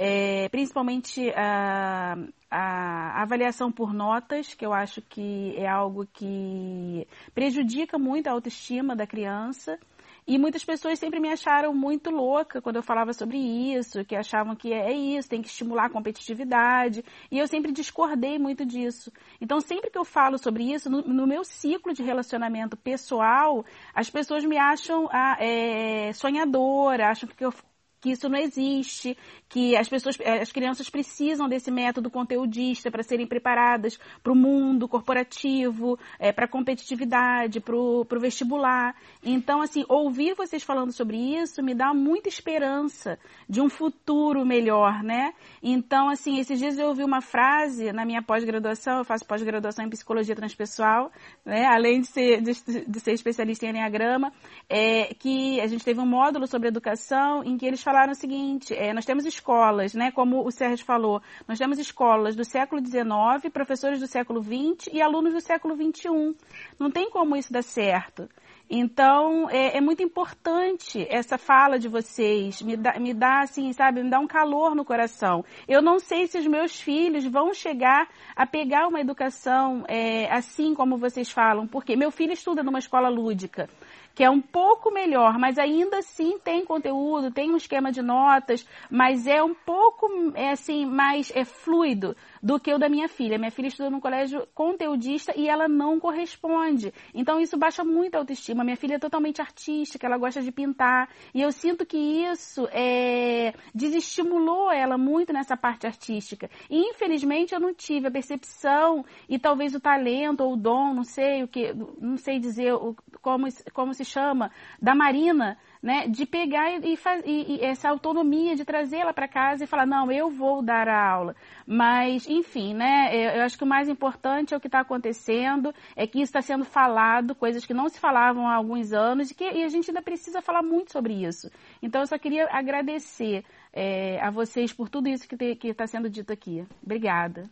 É, principalmente a, a avaliação por notas, que eu acho que é algo que prejudica muito a autoestima da criança. E muitas pessoas sempre me acharam muito louca quando eu falava sobre isso, que achavam que é isso, tem que estimular a competitividade, e eu sempre discordei muito disso. Então, sempre que eu falo sobre isso, no, no meu ciclo de relacionamento pessoal, as pessoas me acham ah, é, sonhadora, acham que eu... que isso não existe, que as pessoas, as crianças precisam desse método conteudista para serem preparadas para o mundo corporativo, é, para a competitividade, para o vestibular. Então, assim, ouvir vocês falando sobre isso me dá muita esperança de um futuro melhor, né? Então, assim, esses dias eu ouvi uma frase na minha pós-graduação, eu faço pós-graduação em psicologia transpessoal, né? Além de ser, de, de ser especialista em Enneagrama, é, que a gente teve um módulo sobre educação em que eles falaram o seguinte, é, nós temos escolas, né, como o Sérgio falou, nós temos escolas do século dezenove, professores do século vinte e alunos do século vinte e um. Não tem como isso dar certo. Então, é, é muito importante essa fala de vocês, me dá, me dá, assim, sabe, me dá um calor no coração. Eu não sei se os meus filhos vão chegar a pegar uma educação é, assim como vocês falam, porque meu filho estuda numa escola lúdica, que é um pouco melhor, mas ainda assim tem conteúdo, tem um esquema de notas, mas é um pouco é assim, mais é fluido do que o da minha filha. Minha filha estuda num colégio conteudista e ela não corresponde. Então isso baixa muito a autoestima. Minha filha é totalmente artística, ela gosta de pintar, e eu sinto que isso é, desestimulou ela muito nessa parte artística. E infelizmente eu não tive a percepção e talvez o talento ou o dom, não sei o que, não sei dizer o, como, como se chama, da Marina, né, de pegar e, e, e essa autonomia de trazê-la para casa e falar, não, eu vou dar a aula. Mas, enfim, né, eu, eu acho que o mais importante é o que está acontecendo, é que isso está sendo falado, coisas que não se falavam há alguns anos, e, que, e a gente ainda precisa falar muito sobre isso. Então, eu só queria agradecer é, a vocês por tudo isso que está sendo dito aqui. Obrigada.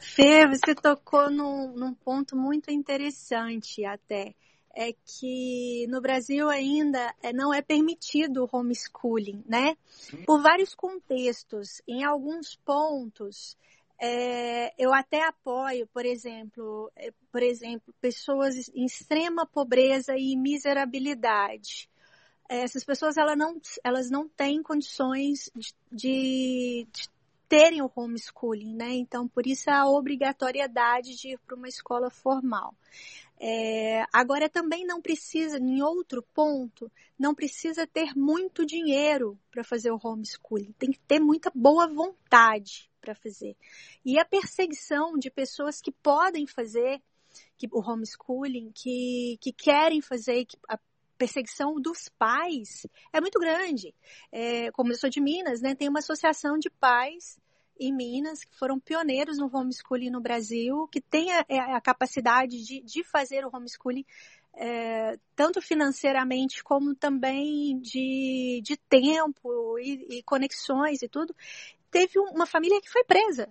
Fê, você tocou num, num ponto muito interessante até, é que no Brasil ainda não é permitido o homeschooling, né? Por vários contextos, em alguns pontos, é, eu até apoio, por exemplo, é, por exemplo, pessoas em extrema pobreza e miserabilidade. É, essas pessoas elas não, elas não têm condições de, de, de terem o homeschooling, né? Então, por isso a obrigatoriedade de ir para uma escola formal. É, agora também não precisa, em outro ponto, não precisa ter muito dinheiro para fazer o homeschooling, tem que ter muita boa vontade para fazer. E a perseguição de pessoas que podem fazer que, o homeschooling, que, que querem fazer, que, a perseguição dos pais é muito grande. É, como eu sou de Minas, né, tem uma associação de pais em Minas, que foram pioneiros no homeschooling no Brasil, que tem a, a capacidade de, de fazer o homeschooling é, tanto financeiramente como também de, de tempo e, e conexões e tudo. Teve uma família que foi presa,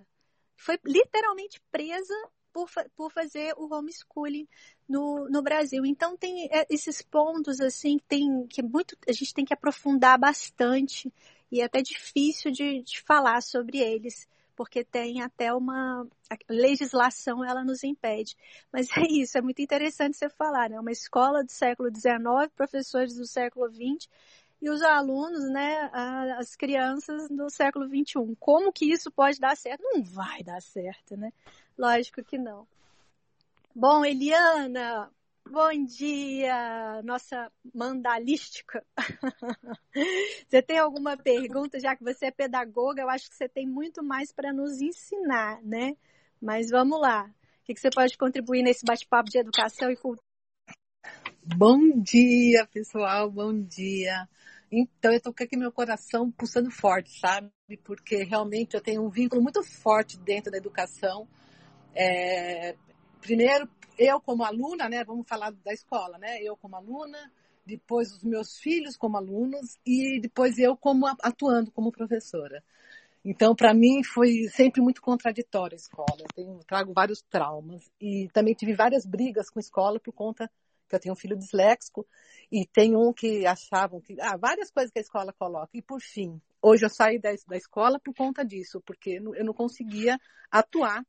foi literalmente presa por, por fazer o homeschooling no, no Brasil. Então tem esses pontos assim que, tem, que muito, a gente tem que aprofundar bastante. E é até difícil de, de falar sobre eles, porque tem até uma a legislação, ela nos impede. Mas é isso, é muito interessante você falar, né? Uma escola do século dezenove, professores do século vinte e os alunos, né, as crianças do século vinte e um. Como que isso pode dar certo? Não vai dar certo, né? Lógico que não. Bom, Eliana... Bom dia, nossa mandalística. Você tem alguma pergunta? Já que você é pedagoga, eu acho que você tem muito mais para nos ensinar, né? Mas vamos lá. O que você pode contribuir nesse bate-papo de educação e cultura? Bom dia, pessoal. Bom dia. Então, eu estou com meu coração pulsando forte, sabe? Porque realmente eu tenho um vínculo muito forte dentro da educação. É... Primeiro, eu como aluna, né? Vamos falar da escola, né? Eu como aluna, depois os meus filhos como alunos e depois eu como atuando como professora. Então, para mim, foi sempre muito contraditória a escola. Eu tenho, trago vários traumas e também tive várias brigas com a escola por conta que disléxico, eu tenho um filho disléxico, e tem um que achavam que... Ah, várias coisas que a escola coloca. E, por fim, hoje eu saí da, da escola por conta disso, porque eu não conseguia atuar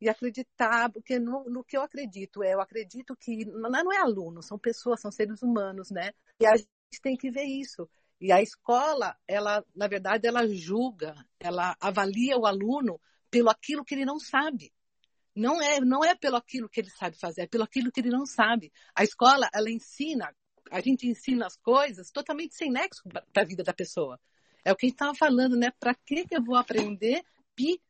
e acreditar, porque no, no que eu acredito, é, eu acredito que não é aluno, são pessoas, são seres humanos, né? E a gente tem que ver isso. E a escola, ela, na verdade, ela julga, ela avalia o aluno pelo aquilo que ele não sabe. Não é, não é pelo aquilo que ele sabe fazer, é pelo aquilo que ele não sabe. A escola, ela ensina, a gente ensina as coisas totalmente sem nexo para a vida da pessoa. É o que a gente estava falando, né? Para que, que eu vou aprender pi?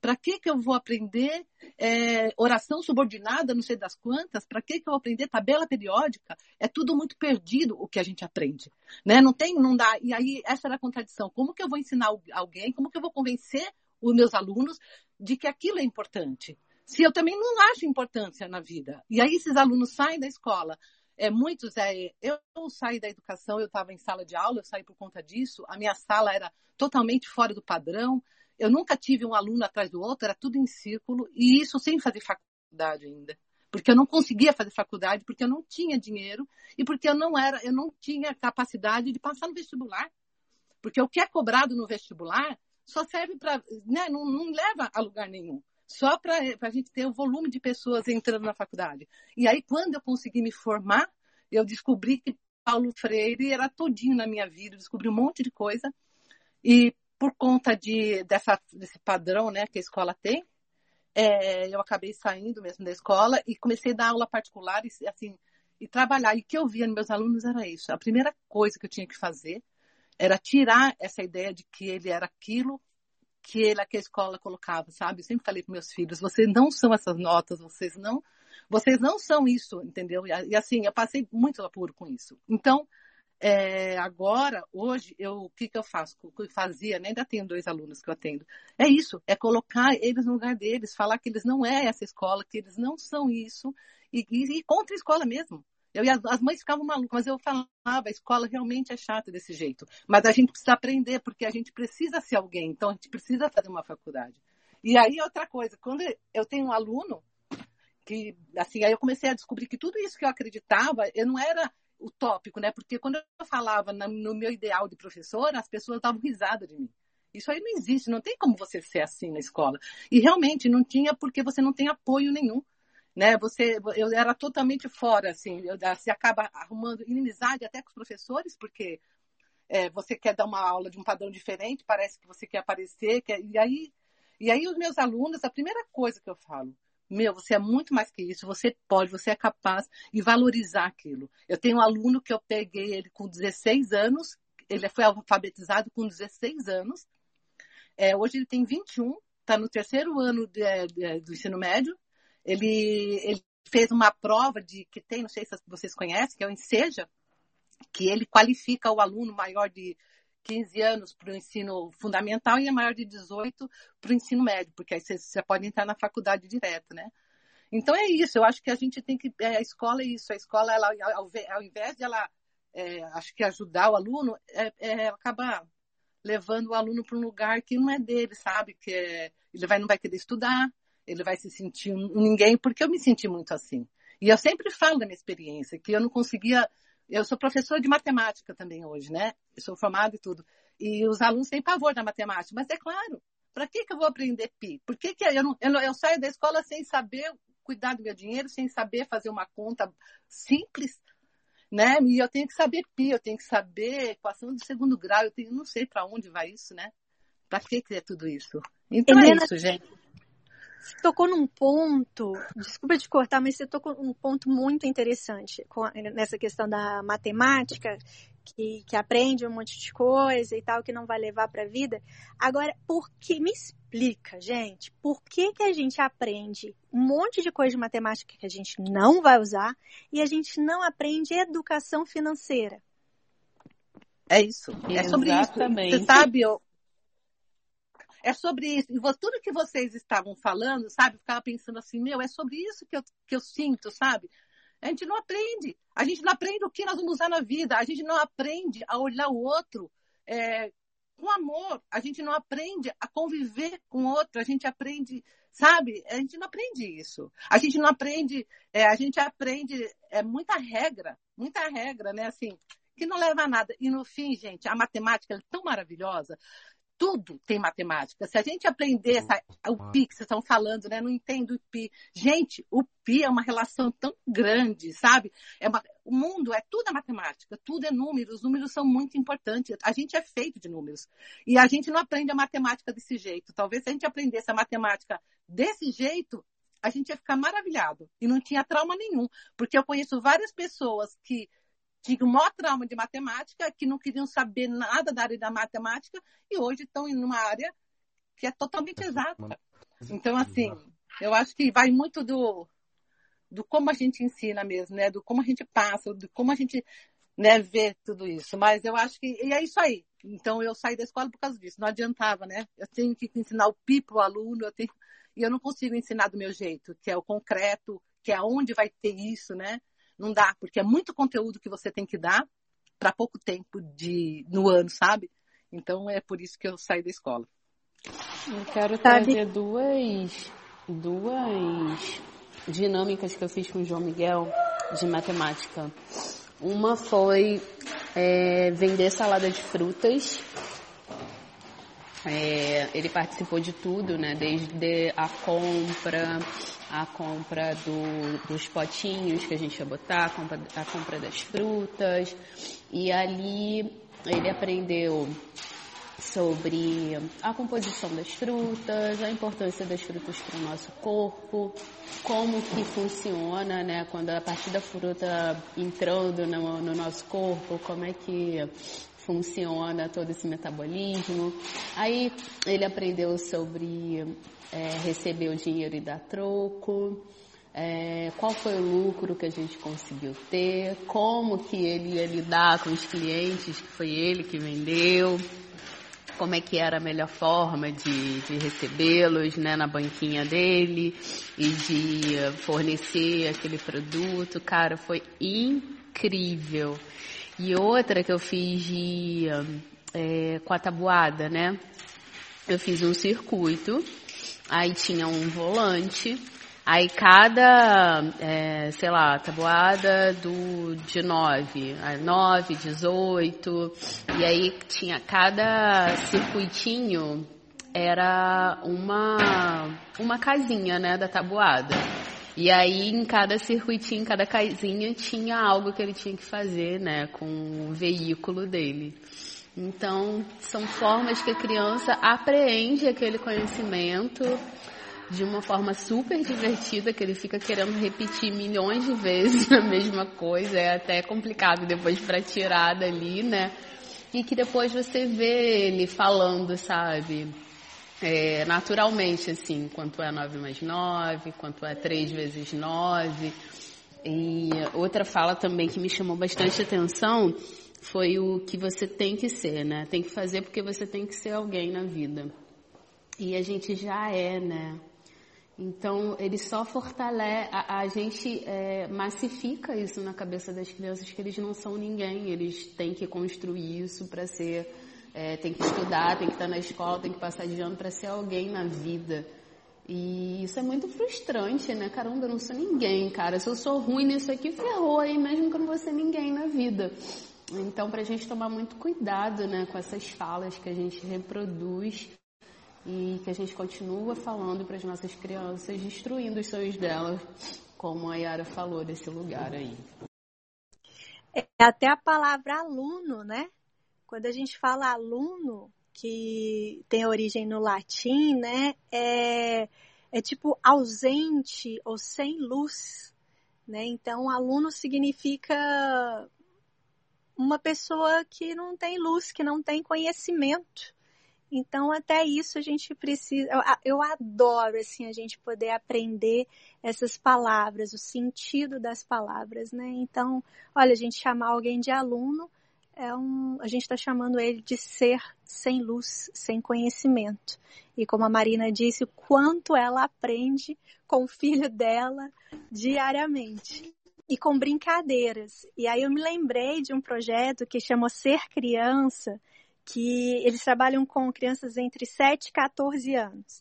Para que, que eu vou aprender é, oração subordinada, não sei das quantas? Para que, que eu vou aprender tabela periódica? É tudo muito perdido o que a gente aprende. Né? Não tem, não dá. E aí, essa era a contradição. Como que eu vou ensinar alguém? Como que eu vou convencer os meus alunos de que aquilo é importante? Se eu também não acho importância na vida. E aí, esses alunos saem da escola. É, muitos, é, eu saí da educação, eu estava em sala de aula, eu saí por conta disso. A minha sala era totalmente fora do padrão. Eu nunca tive um aluno atrás do outro, era tudo em círculo, e isso sem fazer faculdade ainda. Porque eu não conseguia fazer faculdade, porque eu não tinha dinheiro e porque eu não era, eu não tinha capacidade de passar no vestibular. Porque o que é cobrado no vestibular só serve para... Né, não, não leva a lugar nenhum. Só para a gente ter o volume de pessoas entrando na faculdade. E aí, quando eu consegui me formar, eu descobri que Paulo Freire era todinho na minha vida, eu descobri um monte de coisa. E... por conta de, dessa, desse padrão, né, que a escola tem, é, eu acabei saindo mesmo da escola e comecei a dar aula particular e, assim, e trabalhar. E o que eu via nos meus alunos era isso. A primeira coisa que eu tinha que fazer era tirar essa ideia de que ele era aquilo que, ele, que a escola colocava, sabe? Eu sempre falei para meus filhos, vocês não são essas notas, vocês não, vocês não são isso, entendeu? E, e assim, eu passei muito apuro com isso. Então, É, agora, hoje, eu, o que, que eu faço? O que eu fazia, né? Ainda tenho dois alunos que eu atendo. É isso, é colocar eles no lugar deles, falar que eles não é essa escola, que eles não são isso, e, e, e contra a escola mesmo. Eu, e as, as mães ficavam malucas, mas eu falava, a escola realmente é chata desse jeito. Mas a gente precisa aprender, porque a gente precisa ser alguém, então a gente precisa fazer uma faculdade. E aí, outra coisa, quando eu tenho um aluno, que, assim, aí eu comecei a descobrir que tudo isso que eu acreditava, eu não era... utópico, né? Porque quando eu falava no meu ideal de professora, as pessoas davam risada de mim. Isso aí não existe, não tem como você ser assim na escola. E realmente não tinha, porque você não tem apoio nenhum, né? Você, eu era totalmente fora, assim. Eu, você acaba arrumando inimizade até com os professores, porque é, você quer dar uma aula de um padrão diferente, parece que você quer aparecer, quer, e aí, e aí os meus alunos, a primeira coisa que eu falo, meu, você é muito mais que isso, você pode, você é capaz de valorizar aquilo. Eu tenho um aluno que eu peguei ele com dezesseis anos, ele foi alfabetizado com dezesseis anos, é, hoje ele tem vinte e um, está no terceiro ano de, de, do ensino médio, ele, ele fez uma prova de que tem, não sei se vocês conhecem, que é o Encceja, que ele qualifica o aluno maior de quinze anos para o ensino fundamental e a maior de dezoito para o ensino médio, porque aí você, você pode entrar na faculdade direto, né? Então é isso, eu acho que a gente tem que... É, a escola é isso, a escola, ela, ao, ao invés de ela, é, acho que ajudar o aluno, é, é, acaba levando o aluno para um lugar que não é dele, sabe? Que é, ele vai, não vai querer estudar, ele vai se sentir um, ninguém, porque eu me senti muito assim. E eu sempre falo da minha experiência, que eu não conseguia... Eu sou professora de matemática também hoje, né? Eu sou formada e tudo. E os alunos têm pavor da matemática. Mas é claro, para que, que eu vou aprender pi? Por que, que eu, não, eu, não, eu saio da escola sem saber cuidar do meu dinheiro, sem saber fazer uma conta simples, né? E eu tenho que saber pi, eu tenho que saber equação de segundo grau, eu tenho, não sei para onde vai isso, né? Para que, que é tudo isso? Então Eliana, é isso, gente. Você tocou num ponto, desculpa te cortar, mas você tocou num ponto muito interessante nessa questão da matemática, que, que aprende um monte de coisa e tal, que não vai levar para a vida. Agora, por que, me explica, gente, por que, que a gente aprende um monte de coisa de matemática que a gente não vai usar e a gente não aprende educação financeira? É isso, é sobre exatamente. Isso. Você sabe... Eu... É sobre isso. E tudo que vocês estavam falando, sabe? Eu ficava pensando assim, meu, é sobre isso que eu, que eu sinto, sabe? A gente não aprende. A gente não aprende o que nós vamos usar na vida. A gente não aprende a olhar o outro é, com amor. A gente não aprende a conviver com o outro, a gente aprende, sabe? A gente não aprende isso. A gente não aprende, é, a gente aprende é, muita regra, muita regra, né? Assim, que não leva a nada. E no fim, gente, a matemática é tão maravilhosa. Tudo tem matemática. Se a gente aprender essa, o P I que vocês estão falando, né? Não entendo o P I. Gente, o P I é uma relação tão grande, sabe? É uma, o mundo é tudo é matemática, tudo é números. Os números são muito importantes. A gente é feito de números. E a gente não aprende a matemática desse jeito. Talvez se a gente aprendesse a matemática desse jeito, a gente ia ficar maravilhado. E não tinha trauma nenhum. Porque eu conheço várias pessoas que... tinha o maior trauma de matemática, que não queriam saber nada da área da matemática e hoje estão em uma área que é totalmente exata. Então, assim, eu acho que vai muito do, do como a gente ensina mesmo, né? Do como a gente passa, do como a gente, né, vê tudo isso. Mas eu acho que... e é isso aí. Então, eu saí da escola por causa disso. Não adiantava, né? Eu tenho que ensinar o P I para o aluno, eu tenho... e eu não consigo ensinar do meu jeito, que é o concreto, que é onde vai ter isso, né? Não dá, porque é muito conteúdo que você tem que dar para pouco tempo de, no ano, sabe? Então, é por isso que eu saí da escola. Eu quero trazer duas, duas dinâmicas que eu fiz com o João Miguel de matemática. Uma foi é, vender salada de frutas. É, ele participou de tudo, né? Desde a compra, a compra do, dos potinhos que a gente ia botar, a compra, a compra das frutas. E ali ele aprendeu sobre a composição das frutas, a importância das frutas para o nosso corpo, como que funciona, né? Quando a partir da fruta entrando no, no nosso corpo, como é que... funciona todo esse metabolismo. Aí ele aprendeu sobre é, receber o dinheiro e dar troco, é, qual foi o lucro que a gente conseguiu ter, como que ele ia lidar com os clientes, que foi ele que vendeu, como é que era a melhor forma de, de recebê-los, né, na banquinha dele e de fornecer aquele produto. Cara, foi incrível. E outra que eu fiz de, é, com a tabuada, né? Eu fiz um circuito, aí tinha um volante, aí cada, é, sei lá, tabuada do, de nove, nove, dezoito, e aí tinha cada circuitinho, era uma, uma casinha, né, da tabuada. E aí, em cada circuitinho, em cada casinha, tinha algo que ele tinha que fazer, né, com o veículo dele. Então, são formas que a criança apreende aquele conhecimento de uma forma super divertida, que ele fica querendo repetir milhões de vezes a mesma coisa. É até complicado depois para tirar dali, né? E que depois você vê ele falando, sabe... é, naturalmente, assim, quanto é nove mais nove, quanto é três vezes nove. E outra fala também que me chamou bastante atenção foi o que você tem que ser, né? Tem que fazer porque você tem que ser alguém na vida. E a gente já é, né? Então, ele só fortalece, a, a gente é, massifica isso na cabeça das crianças, que eles não são ninguém, eles têm que construir isso para ser... é, tem que estudar, tem que estar na escola, tem que passar de ano para ser alguém na vida. E isso é muito frustrante, né? Caramba, eu não sou ninguém, cara. Se eu sou ruim nisso aqui, ferrou aí mesmo que eu não vou ser ninguém na vida. Então, pra gente tomar muito cuidado, né, com essas falas que a gente reproduz e que a gente continua falando para as nossas crianças, destruindo os sonhos delas, como a Yara falou desse lugar aí. É até a palavra aluno, né? Quando a gente fala aluno, que tem origem no latim, né, é, é tipo ausente ou sem luz, né? Então, aluno significa uma pessoa que não tem luz, que não tem conhecimento. Então, até isso a gente precisa... Eu, eu adoro, assim, a gente poder aprender essas palavras, o sentido das palavras, né? Então, olha, a gente chamar alguém de aluno... é um, a gente está chamando ele de ser sem luz, sem conhecimento. E como a Marina disse, o quanto ela aprende com o filho dela diariamente. E com brincadeiras. E aí eu me lembrei de um projeto que chamou Ser Criança, que eles trabalham com crianças entre sete e quatorze anos.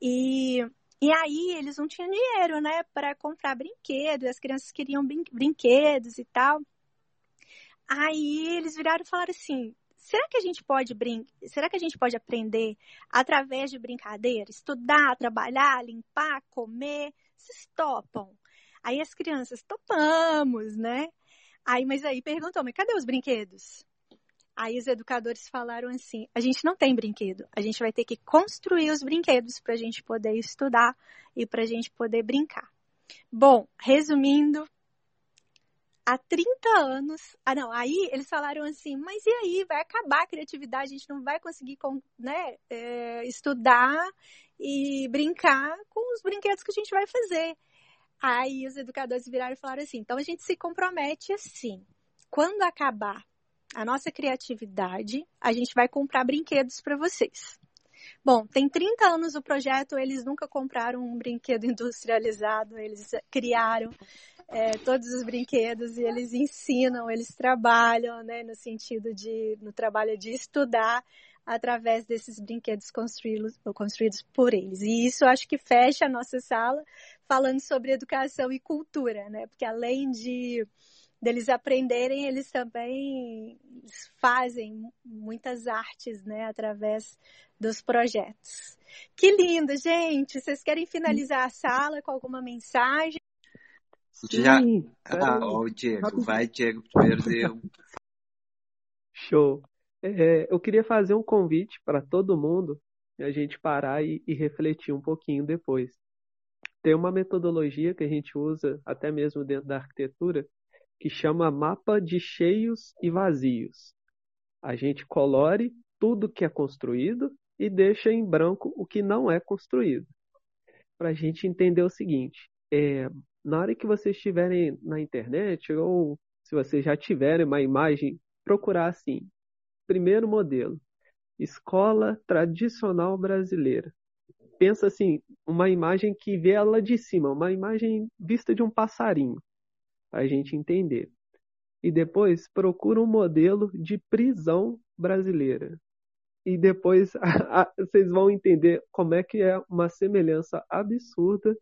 E, e aí eles não tinham dinheiro, né, para comprar brinquedo, e as crianças queriam brin- brinquedos e tal. Aí eles viraram e falaram assim, será que a gente pode brin- será que a gente pode aprender através de brincadeira? Estudar, trabalhar, limpar, comer, vocês topam? Aí as crianças, topamos, né? Aí, mas aí perguntou, mas cadê os brinquedos? Aí os educadores falaram assim, a gente não tem brinquedo, a gente vai ter que construir os brinquedos para a gente poder estudar e para a gente poder brincar. Bom, resumindo, há trinta anos... Ah, não, aí eles falaram assim, mas e aí, vai acabar a criatividade, a gente não vai conseguir, né, é, estudar e brincar com os brinquedos que a gente vai fazer. Aí os educadores viraram e falaram assim, então a gente se compromete assim, quando acabar a nossa criatividade, a gente vai comprar brinquedos para vocês. Bom, tem trinta anos o projeto, eles nunca compraram um brinquedo industrializado, eles criaram é, todos os brinquedos e eles ensinam, eles trabalham, né, no sentido de, no trabalho de estudar através desses brinquedos construídos, construídos por eles. E isso acho que fecha a nossa sala falando sobre educação e cultura, né, porque além de... deles aprenderem, eles também fazem muitas artes, né, através dos projetos. Que lindo, gente! Vocês querem finalizar a sala com alguma mensagem? Já, ah, ó, o Diego, vai, Diego, primeiro eu. Show! É, eu queria fazer um convite para todo mundo, a gente parar e, e refletir um pouquinho depois. Tem uma metodologia que a gente usa, até mesmo dentro da arquitetura, que chama mapa de cheios e vazios. A gente colore tudo que é construído e deixa em branco o que não é construído. Para a gente entender o seguinte, é, na hora que vocês estiverem na internet, ou se vocês já tiverem uma imagem, procurar assim, primeiro modelo, escola tradicional brasileira. Pensa assim, uma imagem que vê ela de cima, uma imagem vista de um passarinho. Para a gente entender. E depois, procura um modelo de prisão brasileira. E depois, a, a, vocês vão entender como é que é uma semelhança absurda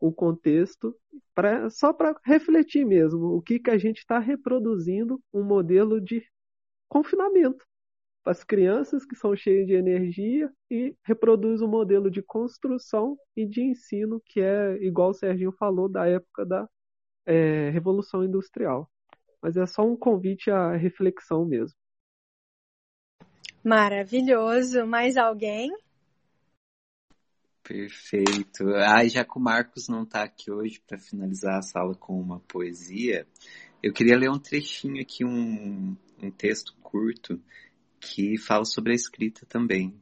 o contexto, pra, só para refletir mesmo o que, que a gente está reproduzindo um modelo de confinamento para as crianças que são cheias de energia e reproduz um modelo de construção e de ensino que é, igual o Serginho falou, da época da É, Revolução Industrial. Mas é só um convite à reflexão mesmo. Maravilhoso. Mais alguém? Perfeito. Ah, já que o Marcos não está aqui hoje para finalizar a sala com uma poesia, eu queria ler um trechinho aqui, um, um texto curto que fala sobre a escrita também,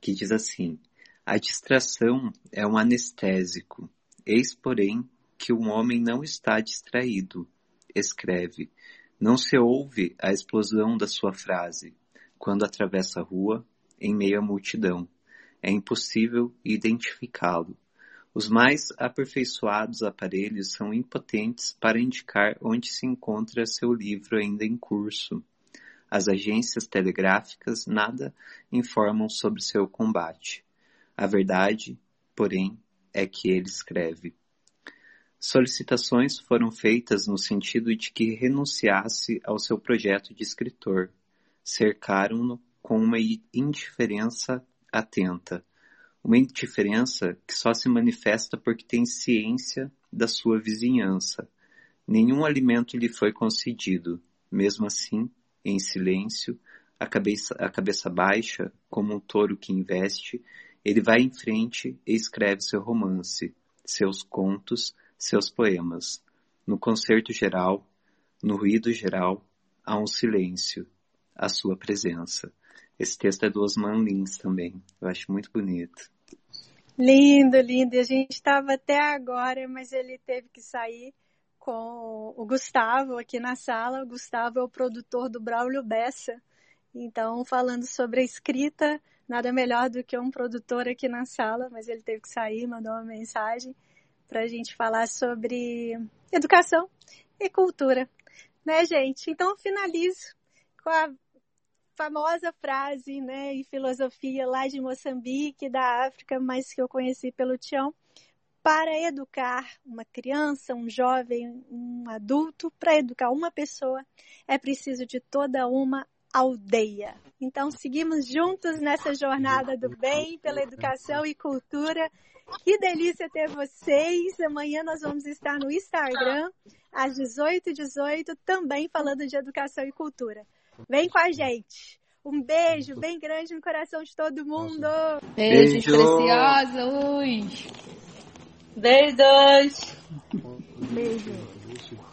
que diz assim: a distração é um anestésico, eis, porém, que um homem não está distraído, escreve. Não se ouve a explosão da sua frase, quando atravessa a rua, em meio à multidão. É impossível identificá-lo. Os mais aperfeiçoados aparelhos são impotentes para indicar onde se encontra seu livro ainda em curso. As agências telegráficas nada informam sobre seu combate. A verdade, porém, é que ele escreve. Solicitações foram feitas no sentido de que renunciasse ao seu projeto de escritor. Cercaram-no com uma indiferença atenta. Uma indiferença que só se manifesta porque tem ciência da sua vizinhança. Nenhum alimento lhe foi concedido. Mesmo assim, em silêncio, a cabeça, a cabeça baixa, como um touro que investe, ele vai em frente e escreve seu romance, seus contos, seus poemas. No concerto geral, no ruído geral, há um silêncio, a sua presença. Esse texto é do Osman Lins também, eu acho muito bonito. Lindo, lindo, e a gente estava até agora, mas ele teve que sair com o Gustavo aqui na sala. O Gustavo é o produtor do Braulio Bessa, então falando sobre a escrita, nada melhor do que um produtor aqui na sala, mas ele teve que sair, mandou uma mensagem para a gente falar sobre educação e cultura, né, gente? Então, eu finalizo com a famosa frase, né, e filosofia lá de Moçambique, da África, mas que eu conheci pelo Tião, para educar uma criança, um jovem, um adulto, para educar uma pessoa, é preciso de toda uma aldeia. Então, seguimos juntos nessa jornada do bem, pela educação e cultura. Que delícia ter vocês! Amanhã nós vamos estar no Instagram, às dezoito e dezoito, também falando de educação e cultura. Vem com a gente! Um beijo bem grande no coração de todo mundo! Beijos preciosos! Beijos! Beijo!